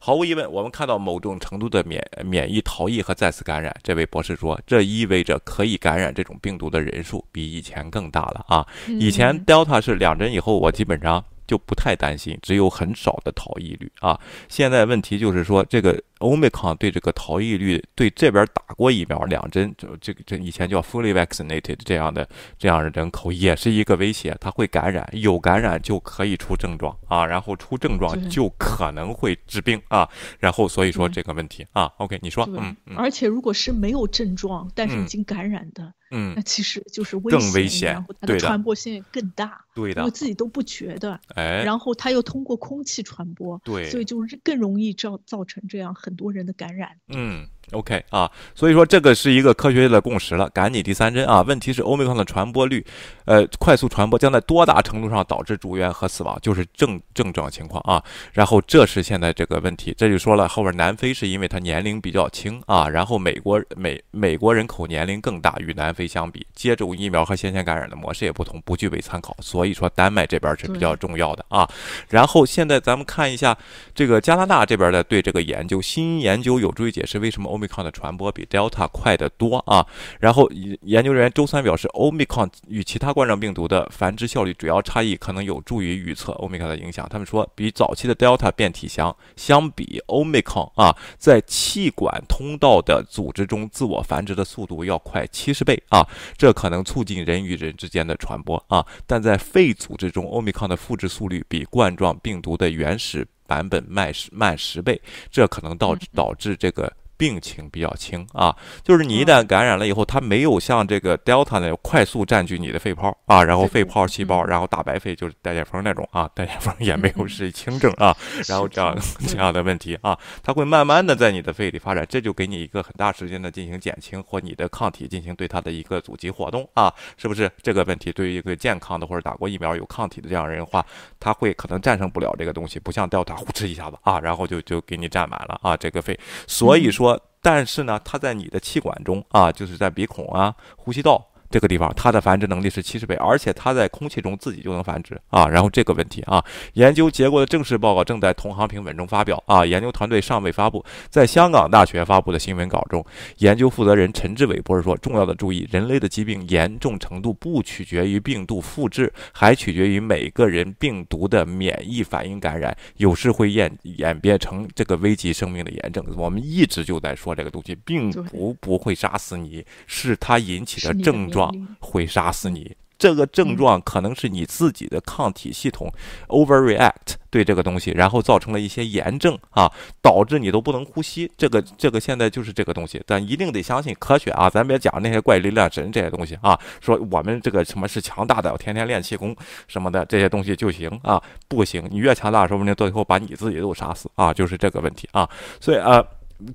毫无疑问，我们看到某种程度的免免疫逃逸和再次感染。这位博士说，这意味着可以感染这种病毒的人数比以前更大了啊！以前 Delta 是两针以后，我基本上就不太担心，只有很少的逃逸率啊。现在问题就是说，这个 Omicron 对这个逃逸率，对这边打过疫苗两针，就这个这以前叫 fully vaccinated 这样的这样的人口也是一个威胁，它会感染，有感染就可以出症状啊，然后出症状就可能会治病啊，然后所以说这个问题啊 ，OK， 你说，嗯，而且如果是没有症状但是已经感染的。嗯嗯，那其实就是危险，更危险，然后它的传播性更大，对的，我自己都不觉得，哎，然后它又通过空气传播，对，所以就是更容易造造成这样很多人的感染，嗯。OK 啊，所以说这个是一个科学的共识了，赶紧第三针啊！问题是 Omicron 的传播率，呃，快速传播将在多大程度上导致住院和死亡，就是症症状情况啊。然后这是现在这个问题，这就说了后边南非是因为它年龄比较轻啊，然后美国美美国人口年龄更大，与南非相比，接种疫苗和先前感染的模式也不同，不具备参考，所以说丹麦这边是比较重要的啊。然后现在咱们看一下这个加拿大这边的对这个研究，新研究有助于解释为什么Omicron 的传播比 Delta 快得多啊！然后研究人员周三表示 ，Omicron 与其他冠状病毒的繁殖效率主要差异可能有助于预测 Omicron 的影响。他们说，比早期的 Delta 变体相相比 ，Omicron 啊，在气管通道的组织中自我繁殖的速度要快七十倍啊！这可能促进人与人之间的传播啊！但在肺组织中 ，Omicron 的复制速率比冠状病毒的原始版本慢十倍，这可能导导致这个。病情比较轻啊，就是你一旦感染了以后，它没有像这个 Delta 那种快速占据你的肺泡啊，然后肺泡细胞，然后大白肺就是带点风那种啊，带点风也没有是轻症啊，然后这样这样的问题啊，它会慢慢的在你的肺里发展，这就给你一个很大时间的进行减轻或你的抗体进行对它的一个阻击活动啊，是不是这个问题？对于一个健康的或者打过疫苗有抗体的这样人的话，他会可能战胜不了这个东西，不像 Delta 呼哧一下子啊，然后就就给你占满了啊这个肺，所以说。但是呢，它在你的气管中啊，就是在鼻孔啊、呼吸道。这个地方它的繁殖能力是七十倍，而且它在空气中自己就能繁殖啊。然后这个问题啊，研究结果的正式报告正在同行评文中发表啊，研究团队尚未发布。在香港大学发布的新闻稿中，研究负责人陈志伟博士说，重要的注意，人类的疾病严重程度不取决于病毒复制，还取决于每个人病毒的免疫反应感染，有时会演演变成这个危及生命的炎症。我们一直就在说这个东西，病毒不会杀死你，是它引起的症状会杀死你。这个症状可能是你自己的抗体系统 overreact 对这个东西，然后造成了一些炎症啊，导致你都不能呼吸。这个这个现在就是这个东西，但一定得相信科学啊，咱别讲那些怪力乱神这些东西啊，说我们这个什么是强大的，天天练气功什么的这些东西就行啊，不行，你越强大说不定最后把你自己都杀死啊，就是这个问题啊。所以呃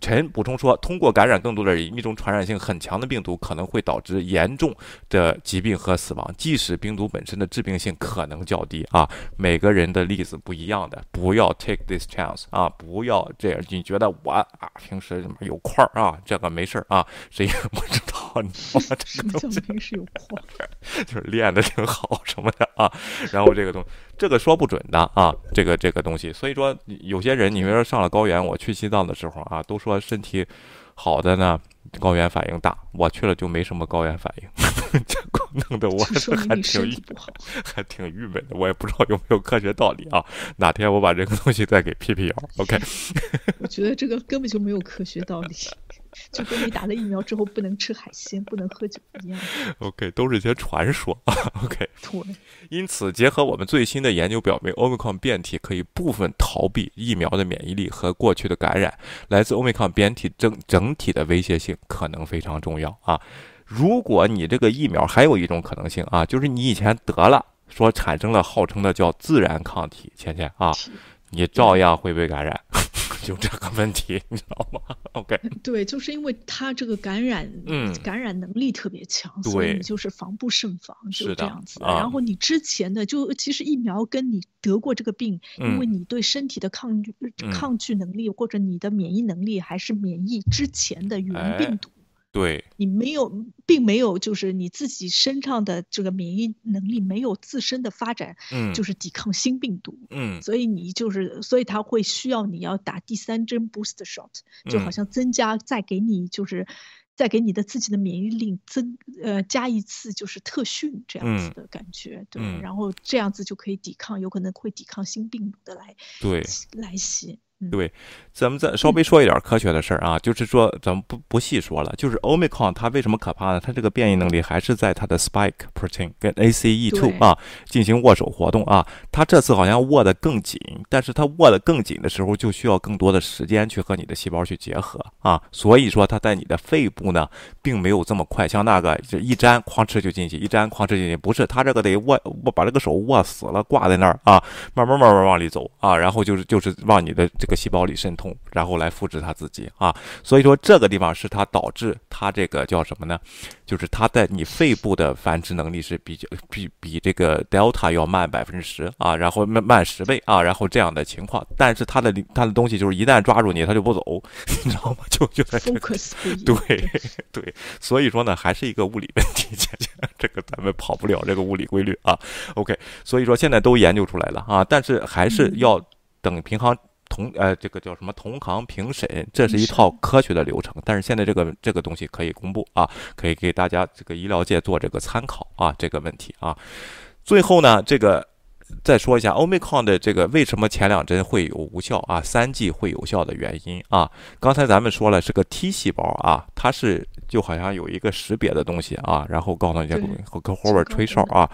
陈补充说，通过感染更多的人，一种传染性很强的病毒可能会导致严重的疾病和死亡，即使病毒本身的致病性可能较低啊。每个人的例子不一样的，不要 take this chance 啊，不要这样。你觉得我啊平时有块儿啊，这个没事啊，谁也不知道。你什么叫平时有块儿？就是练的挺好什么的啊。然后这个东西，这个说不准的啊，这个这个东西。所以说，有些人你比如说上了高原，我去西藏的时候啊，都说身体好的呢高原反应大，我去了就没什么高原反应，结果弄得我还挺郁还挺郁闷的，我也不知道有没有科学道理啊，哪天我把这个东西再给辟辟谣 OK 我觉得这个根本就没有科学道理，就跟你打了疫苗之后不能吃海鲜不能喝酒一样 OK 都是些传说 OK 对，因此结合我们最新的研究表明， Omicron 变体可以部分逃避疫苗的免疫力和过去的感染，来自 Omicron 变体 整, 整体的威胁性可能非常重要啊。如果你这个疫苗还有一种可能性啊，就是你以前得了说产生了号称的叫自然抗体前前啊，你照样会被感染就这个问题你知道吗 OK 对，就是因为他这个感染、嗯、感染能力特别强，所以你就是防不胜防，就是这样子、嗯、然后你之前的就其实疫苗跟你得过这个病、嗯、因为你对身体的抗拒、嗯、抗拒能力或者你的免疫能力还是免疫之前的原病毒、哎对，你没有，并没有，就是你自己身上的这个免疫能力没有自身的发展，嗯，就是抵抗新病毒，嗯，所以你就是，所以它会需要你要打第三针 booster shot， 就好像增加、嗯、再给你就是，再给你的自己的免疫力增呃加一次就是特训这样子的感觉，嗯、对、嗯，然后这样子就可以抵抗，有可能会抵抗新病毒的来对来袭。对，咱们再稍微说一点科学的事儿啊，就是说咱们不不细说了，就是 Omicron 它为什么可怕呢？它这个变异能力还是在它的 spike protein 跟 A C E 二 啊进行握手活动啊，它这次好像握得更紧，但是它握得更紧的时候就需要更多的时间去和你的细胞去结合啊，所以说它在你的肺部呢并没有这么快，像那个就一沾哐哧就进去，一沾哐哧进去，不是，它这个得握握把这个手握死了挂在那儿啊，慢慢慢慢往里走啊，然后就是就是往你的这个细胞里渗透，然后来复制它自己啊，所以说这个地方是它导致它这个叫什么呢？就是它在你肺部的繁殖能力是比较比比这个 Delta 要慢百分之十啊，然后慢慢十倍啊，然后这样的情况。但是它的它的东西就是一旦抓住你，它就不走，你知道吗？就就在这个、对对，所以说呢，还是一个物理问题，这个咱们跑不了这个物理规律啊。OK， 所以说现在都研究出来了啊，但是还是要等平行。同呃，这个叫什么同行评审，这是一套科学的流程。但是现在这个这个东西可以公布啊，可以给大家这个医疗界做这个参考啊，这个问题啊。最后呢，这个再说一下 Omicron 的这个为什么前两针会有无效啊，三剂会有效的原因啊。刚才咱们说了，是个 T 细胞啊，它是就好像有一个识别的东西啊，然后告诉你和跟伙伴吹哨啊。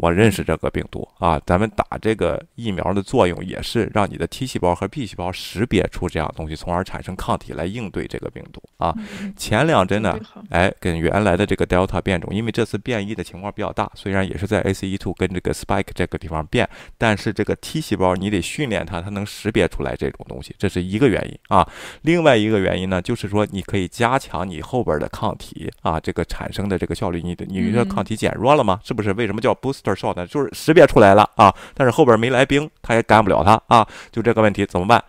我认识这个病毒啊，咱们打这个疫苗的作用也是让你的 T 细胞和 B 细胞识别出这样的东西，从而产生抗体来应对这个病毒啊。前两针呢，哎，跟原来的这个 Delta 变种，因为这次变异的情况比较大，虽然也是在 A C E 二 跟这个 Spike 这个地方变，但是这个 T 细胞你得训练它，它能识别出来这种东西，这是一个原因啊。另外一个原因呢，就是说你可以加强你后边的抗体啊，这个产生的这个效率，你的你的抗体减弱了吗？是不是？为什么叫 booster？就是识别出来了啊，但是后边没来兵，他也干不了他啊，就这个问题怎么办？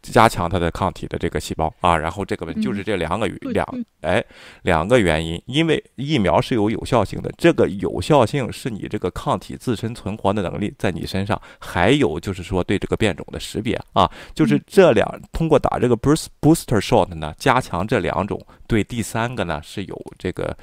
加强它的抗体的这个细胞啊。然后这个就是这两个两哎两个原因，因为疫苗是有有效性的，这个有效性是你这个抗体自身存活的能力在你身上，还有就是说对这个变种的识别啊，就是这两通过打这个 booster shot 呢，加强这两种，对第三个呢是有这个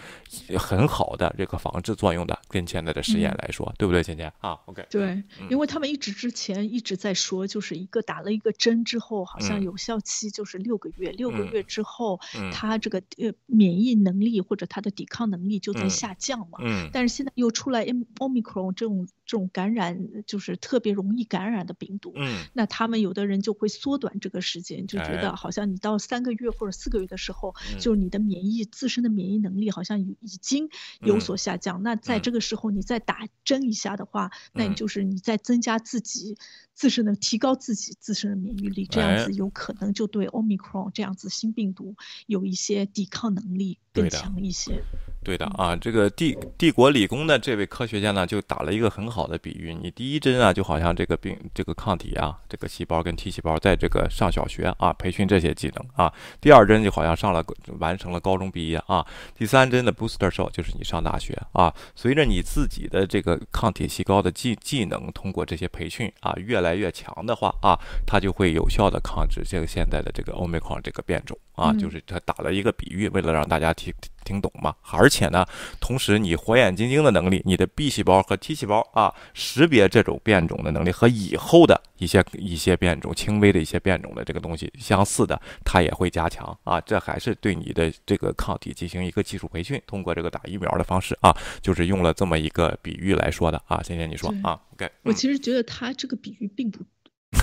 很好的这个防治作用的，跟现在的实验来说，嗯、对不对，倩倩啊 ？OK， 对，因为他们一直之前一直在说，就是一个打了一个针之后，好像有效期就是六个月，嗯、六个月之后，嗯、他这个呃免疫能力或者他的抵抗能力就在下降嘛。嗯嗯、但是现在又出来 Omicron 这种这种感染，就是特别容易感染的病毒，嗯、那他们有的人就会缩短这个时间，就觉得好像你到三个月或者四个月的时候，哎、就是你的免疫自身的免疫能力好像已经有所下降，嗯、那在这个时候你再打针一下的话，嗯、那你就是你再增加自己自身的提高自己自身的免疫力，这样子有可能就对 Omicron 这样子新病毒有一些抵抗能力更强一些。对的啊，这个帝帝国理工的这位科学家呢，就打了一个很好的比喻，你第一针啊，就好像这个病这个抗体啊，这个细胞跟 T 细胞在这个上小学啊，培训这些技能啊，第二针就好像上了完成了高中毕业啊，第三针的 booster shot 就是你上大学啊，随着你自己的这个抗体细胞的技技能通过这些培训啊，越来越强的话啊，它就会有效的抗制这个现在的这个 Omicron 这个变种啊，就是它打了一个比喻，为了让大家听听懂嘛，而且呢，同时你火眼金睛的能力，你的 B 细胞和 T 细胞啊，识别这种变种的能力和以后的一些一些变种、轻微的一些变种的这个东西相似的，它也会加强啊。这还是对你的这个抗体进行一个技术培训，通过这个打疫苗的方式啊，就是用了这么一个比喻来说的啊。倩倩，你说啊 ？OK， 我其实觉得他这个比喻并不。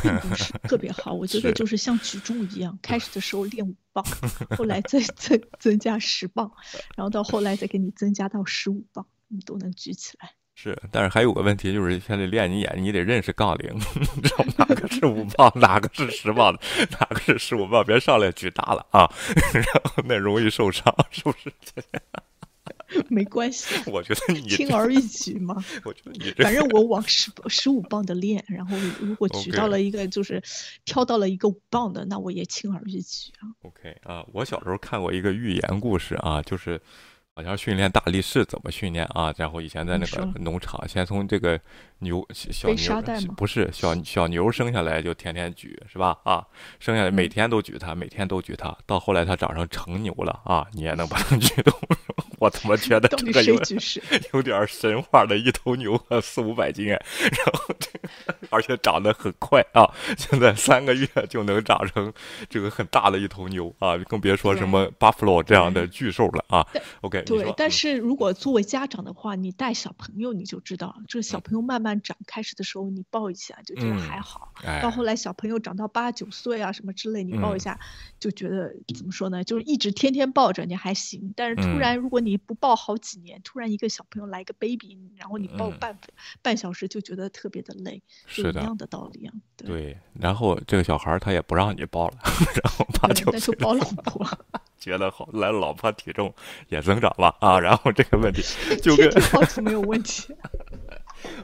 并不是特别好，我觉得就是像举重一样，开始的时候练五磅，后来再再增加十磅，然后到后来再给你增加到十五磅，你都能举起来。是，但是还有个问题就是，现在练你眼，你得认识杠铃，知道哪个是五磅，哪个是十磅的，哪个是十五磅，别上来举大了啊，然后那容易受伤，是不是？没关系，我觉得你轻而易举嘛。我觉得你反正我往十十五磅的练，然后如果举到了一个就是挑到了一个五磅的，那我也轻而易举啊。OK 啊，我小时候看过一个寓言故事啊，就是好像训练大力士怎么训练啊？然后以前在那个农场，先从这个牛小牛不是小小牛生下来就天天举是吧？啊，生下来每天都举它，每天都举它，到后来它长成成牛了啊，你也能把它举动。我怎么觉得这个有有点神话的一头牛和四五百斤哎，然后而且长得很快啊，现在三个月就能长成这个很大的一头牛啊，更别说什么 buffalo 这样的巨兽了啊。OK， 对，但是如果作为家长的话，你带小朋友你就知道，这小朋友慢慢长，开始的时候你抱一下就觉得还好，到后来小朋友长到八九岁啊什么之类，你抱一下就觉得怎么说呢？就是一直天天抱着你还行，但是突然如果你你不抱好几年，突然一个小朋友来个 baby， 然后你抱半、嗯、半小时就觉得特别的累，是一样的道理啊。对， 对，然后这个小孩他也不让你抱了，然后他就他就抱老婆，觉得好，来老婆体重也增长了啊，然后这个问题就跟好处没有问题。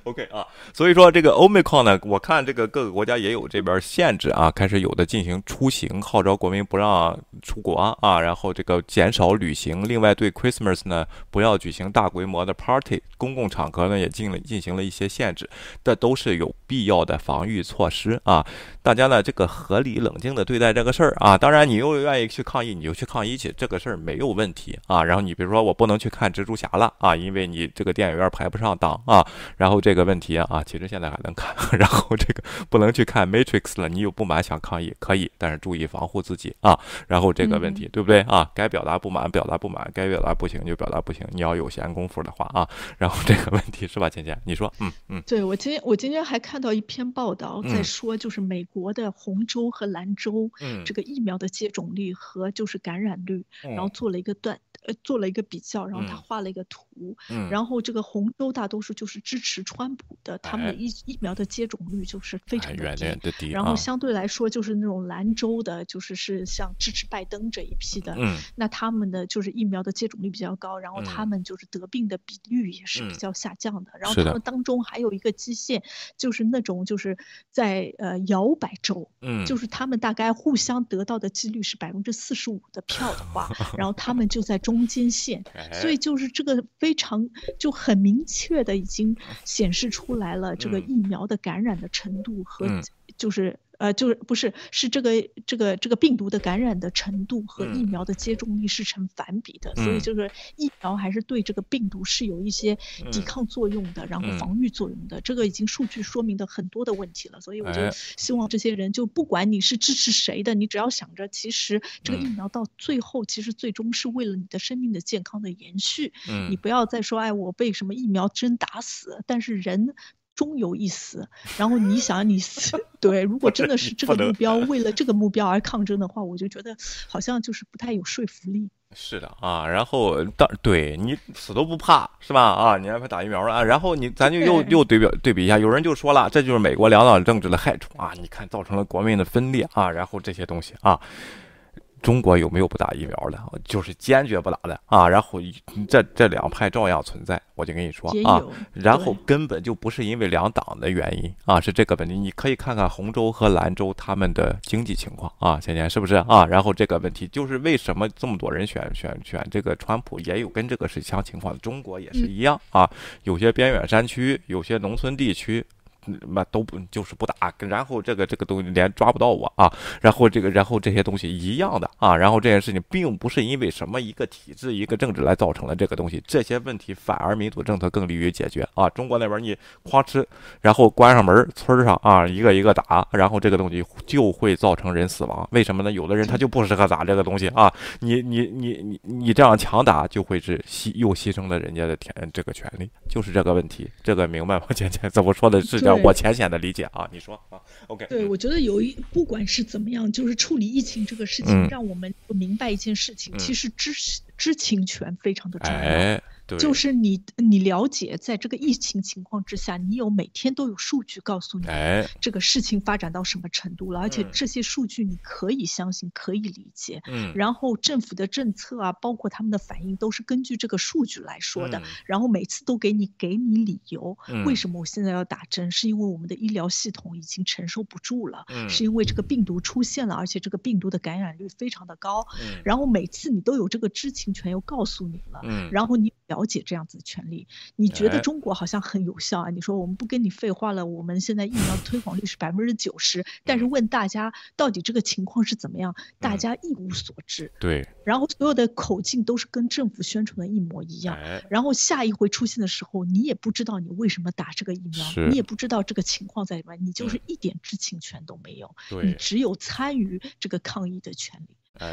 OK 啊，所以说这个 Omicron 呢，我看这个各个国家也有这边限制啊，开始有的进行出行，号召国民不让出国啊，然后这个减少旅行。另外对 Christmas 呢，不要举行大规模的 party， 公共场合呢也进了进行了一些限制，这都是有必要的防御措施啊。大家呢这个合理冷静的对待这个事儿啊，当然你又愿意去抗议，你就去抗议去，这个事儿没有问题啊。然后你比如说我不能去看蜘蛛侠了啊，因为你这个电影院排不上档啊，然后。然后这个问题啊，其实现在还能看。然后这个不能去看 Matrix 了，你有不满想抗议可以，但是注意防护自己啊。然后这个问题对不对啊？该表达不满表达不满，该表达不行就表达不行。你要有闲工夫的话啊。然后这个问题是吧，倩倩？你说，嗯嗯。对，我今天我今天还看到一篇报道在说，就是美国的红州和蓝州、嗯、这个疫苗的接种率和就是感染率，嗯、然后做了一个断。呃，做了一个比较，然后他画了一个图，五，嗯，然后这个红州大多数就是支持川普的，他们的疫疫苗的接种率就是非常的低，哎哎、然后相对来说就是那种兰州的，就是是像支持拜登这一批的，嗯，那他们的就是疫苗的接种率比较高，然后他们就是得病的比率也是比较下降的，嗯、然后他们当中还有一个基线，就是那种就是在呃摇摆州，嗯，就是他们大概互相得到的几率是百分之四十五的票的话，然后他们就在中间线，所以就是这个非常就很明确的已经显示出来了这个疫苗的感染的程度和就是呃就是不是是这个这个这个病毒的感染的程度和疫苗的接种率是成反比的，所以就是疫苗还是对这个病毒是有一些抵抗作用的，然后防御作用的，这个已经数据说明的很多的问题了，所以我就希望这些人就不管你是支持谁的，你只要想着其实这个疫苗到最后其实最终是为了你的生命的健康的延续，你不要再说哎我被什么疫苗针打死，但是人终有一死，然后你想你死，对，如果真的是这个目标，为了这个目标而抗争的话，我就觉得好像就是不太有说服力。是的啊，然后当对你死都不怕是吧？啊，你还怕打疫苗啊？然后你咱就又又对比对比一下，有人就说了，这就是美国两党政治的害处啊！你看造成了国民的分裂啊，然后这些东西啊。中国有没有不打疫苗的？就是坚决不打的啊！然后这这两派照样存在，我就跟你说啊。然后根本就不是因为两党的原因啊，是这个问题。你可以看看洪州和兰州他们的经济情况啊，现在是不是啊？然后这个问题就是为什么这么多人选选选这个川普，也有跟这个是相情况的。中国也是一样啊，有些边远山区，有些农村地区。那都不就是不打，然后这个这个东西连抓不到我啊，然后这个然后这些东西一样的啊，然后这件事情并不是因为什么一个体制一个政治来造成了这个东西，这些问题反而民主政策更利于解决啊。中国那边你哐吃，然后关上门村上啊一个一个打，然后这个东西就会造成人死亡，为什么呢？有的人他就不适合打这个东西啊，你你你你你这样强打就会是牺又牺牲了人家的这个权利，就是这个问题，这个明白吗？姐姐怎么说的是这样。我浅显的理解啊，你说啊 ，OK？ 对，我觉得有一不管是怎么样，就是处理疫情这个事情，嗯、让我们明白一件事情，嗯、其实知知情权非常的重要。哎就是你，你了解，在这个疫情情况之下，你有每天都有数据告诉你这个事情发展到什么程度了，而且这些数据你可以相信，可以理解。嗯。然后政府的政策啊，包括他们的反应，都是根据这个数据来说的。然后每次都给你给你理由，为什么我现在要打针？是因为我们的医疗系统已经承受不住了，是因为这个病毒出现了，而且这个病毒的感染率非常的高。然后每次你都有这个知情权，又告诉你了。然后你。了解这样子的权利，你觉得中国好像很有效啊？你说我们不跟你废话了，我们现在疫苗推广率是百分之九十，但是问大家到底这个情况是怎么样，大家一无所知。对。然后所有的口径都是跟政府宣传的一模一样。然后下一回出现的时候，你也不知道你为什么打这个疫苗，你也不知道这个情况在里面，你就是一点知情权都没有，你只有参与这个抗疫的权利。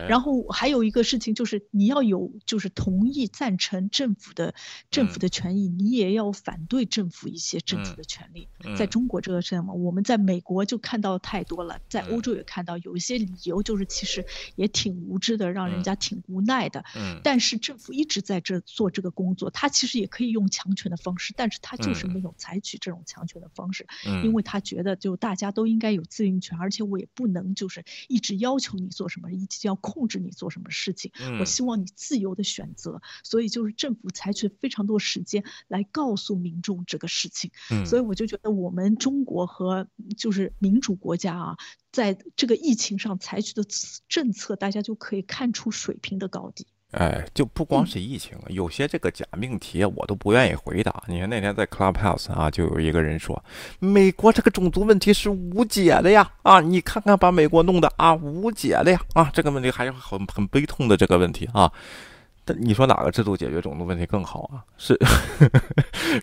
然后还有一个事情就是你要有就是同意赞成政府的政府的权益，嗯、你也要反对政府一些政府的权利。嗯嗯、在中国这个是什么？我们在美国就看到太多了，在欧洲也看到有一些理由就是其实也挺无知的，让人家挺无奈的。嗯、但是政府一直在这做这个工作，他其实也可以用强权的方式，但是他就是没有采取这种强权的方式，嗯、因为他觉得就大家都应该有自由权，而且我也不能就是一直要求你做什么，一直要控制你做什么事情，我希望你自由的选择。嗯、所以就是政府采取非常多时间来告诉民众这个事情。嗯、所以我就觉得我们中国和就是民主国家啊，在这个疫情上采取的政策，大家就可以看出水平的高低。哎，就不光是疫情，有些这个假命题我都不愿意回答。你看那天在 Clubhouse 啊，就有一个人说，美国这个种族问题是无解的呀，啊，你看看把美国弄的啊无解的呀，啊，这个问题还是很很悲痛的这个问题啊。你说哪个制度解决种族问题更好啊？是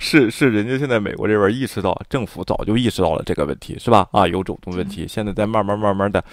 是是，人家现在美国这边意识到，政府早就意识到了这个问题，是吧？啊，有种族问题，现在在慢慢慢慢的，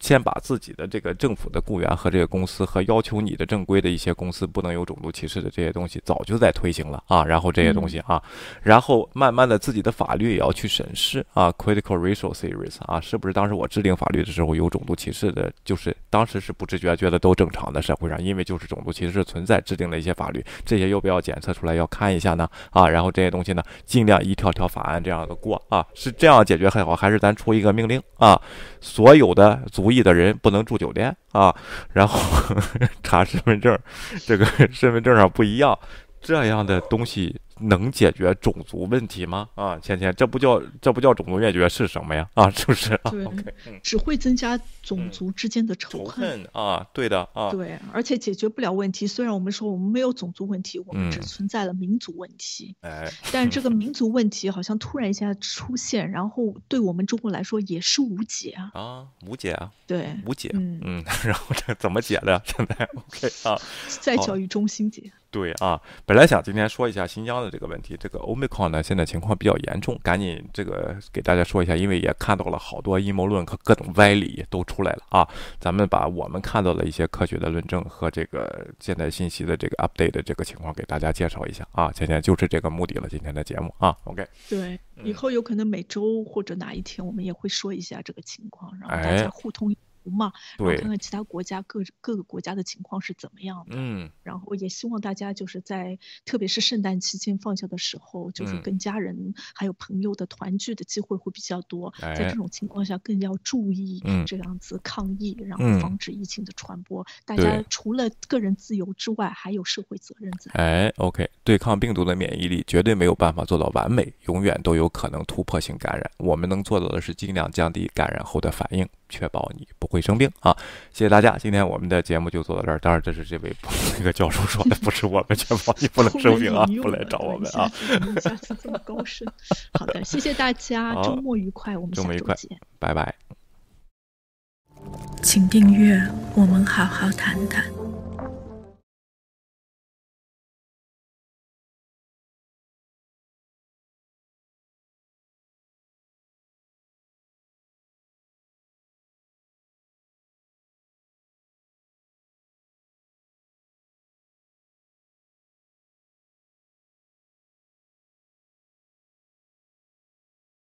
先把自己的这个政府的雇员和这个公司和要求你的正规的一些公司不能有种族歧视的这些东西，早就在推行了啊。然后这些东西啊，然后慢慢的自己的法律也要去审视啊 ，Critical Race Theory 啊，是不是当时我制定法律的时候有种族歧视的？就是当时是不知觉觉得都正常的社会上，因为就是种族歧视。势存在制定了一些法律，这些要不要检测出来要看一下呢？啊，然后这些东西呢，尽量一条条法案这样的过啊，是这样解决很好，还是咱出一个命令啊，所有的族裔的人不能住酒店啊，然后呵呵查身份证，这个身份证上不一样，这样的东西能解决种族问题吗？啊，芊芊，这不叫这不叫种族灭绝是什么呀？啊，是不是？对， okay, 只会增加种族之间的仇恨、嗯、仇恨啊，对的啊，对，而且解决不了问题。虽然我们说我们没有种族问题，我们只存在了民族问题，哎、嗯，但这个民族问题好像突然一下出现，然后对我们中国来说也是无解啊，啊，无解啊，对，无解，嗯，嗯然后这怎么解的？现在 OK 啊，在教育中心解。对啊，本来想今天说一下新疆的这个问题，这个 Omicron 呢现在情况比较严重，赶紧这个给大家说一下，因为也看到了好多阴谋论和各种歪理都出来了啊。咱们把我们看到的一些科学的论证和这个现在信息的这个 update 的这个情况给大家介绍一下啊。今天就是这个目的了，今天的节目啊 ，OK。对，以后有可能每周或者哪一天我们也会说一下这个情况，让大家互通。哎嘛，然后看看其他国家各各个国家的情况是怎么样的，嗯，然后也希望大家就是在特别是圣诞期间放假的时候，就是跟家人还有朋友的团聚的机会会比较多，嗯、在这种情况下更要注意这样子抗疫，嗯、然后防止疫情的传播、嗯。大家除了个人自由之外，还有社会责任在。哎 ，OK， 对抗病毒的免疫力绝对没有办法做到完美，永远都有可能突破性感染。我们能做到的是尽量降低感染后的反应。确保你不会生病啊！谢谢大家，今天我们的节目就做到这儿。当然，这是这位那个教授说的，不是我们确保你不能生病啊，不来找我们啊！下次这么高深，好的，谢谢大家，周末愉快，我们下周见，拜拜。请订阅，我们好好谈谈。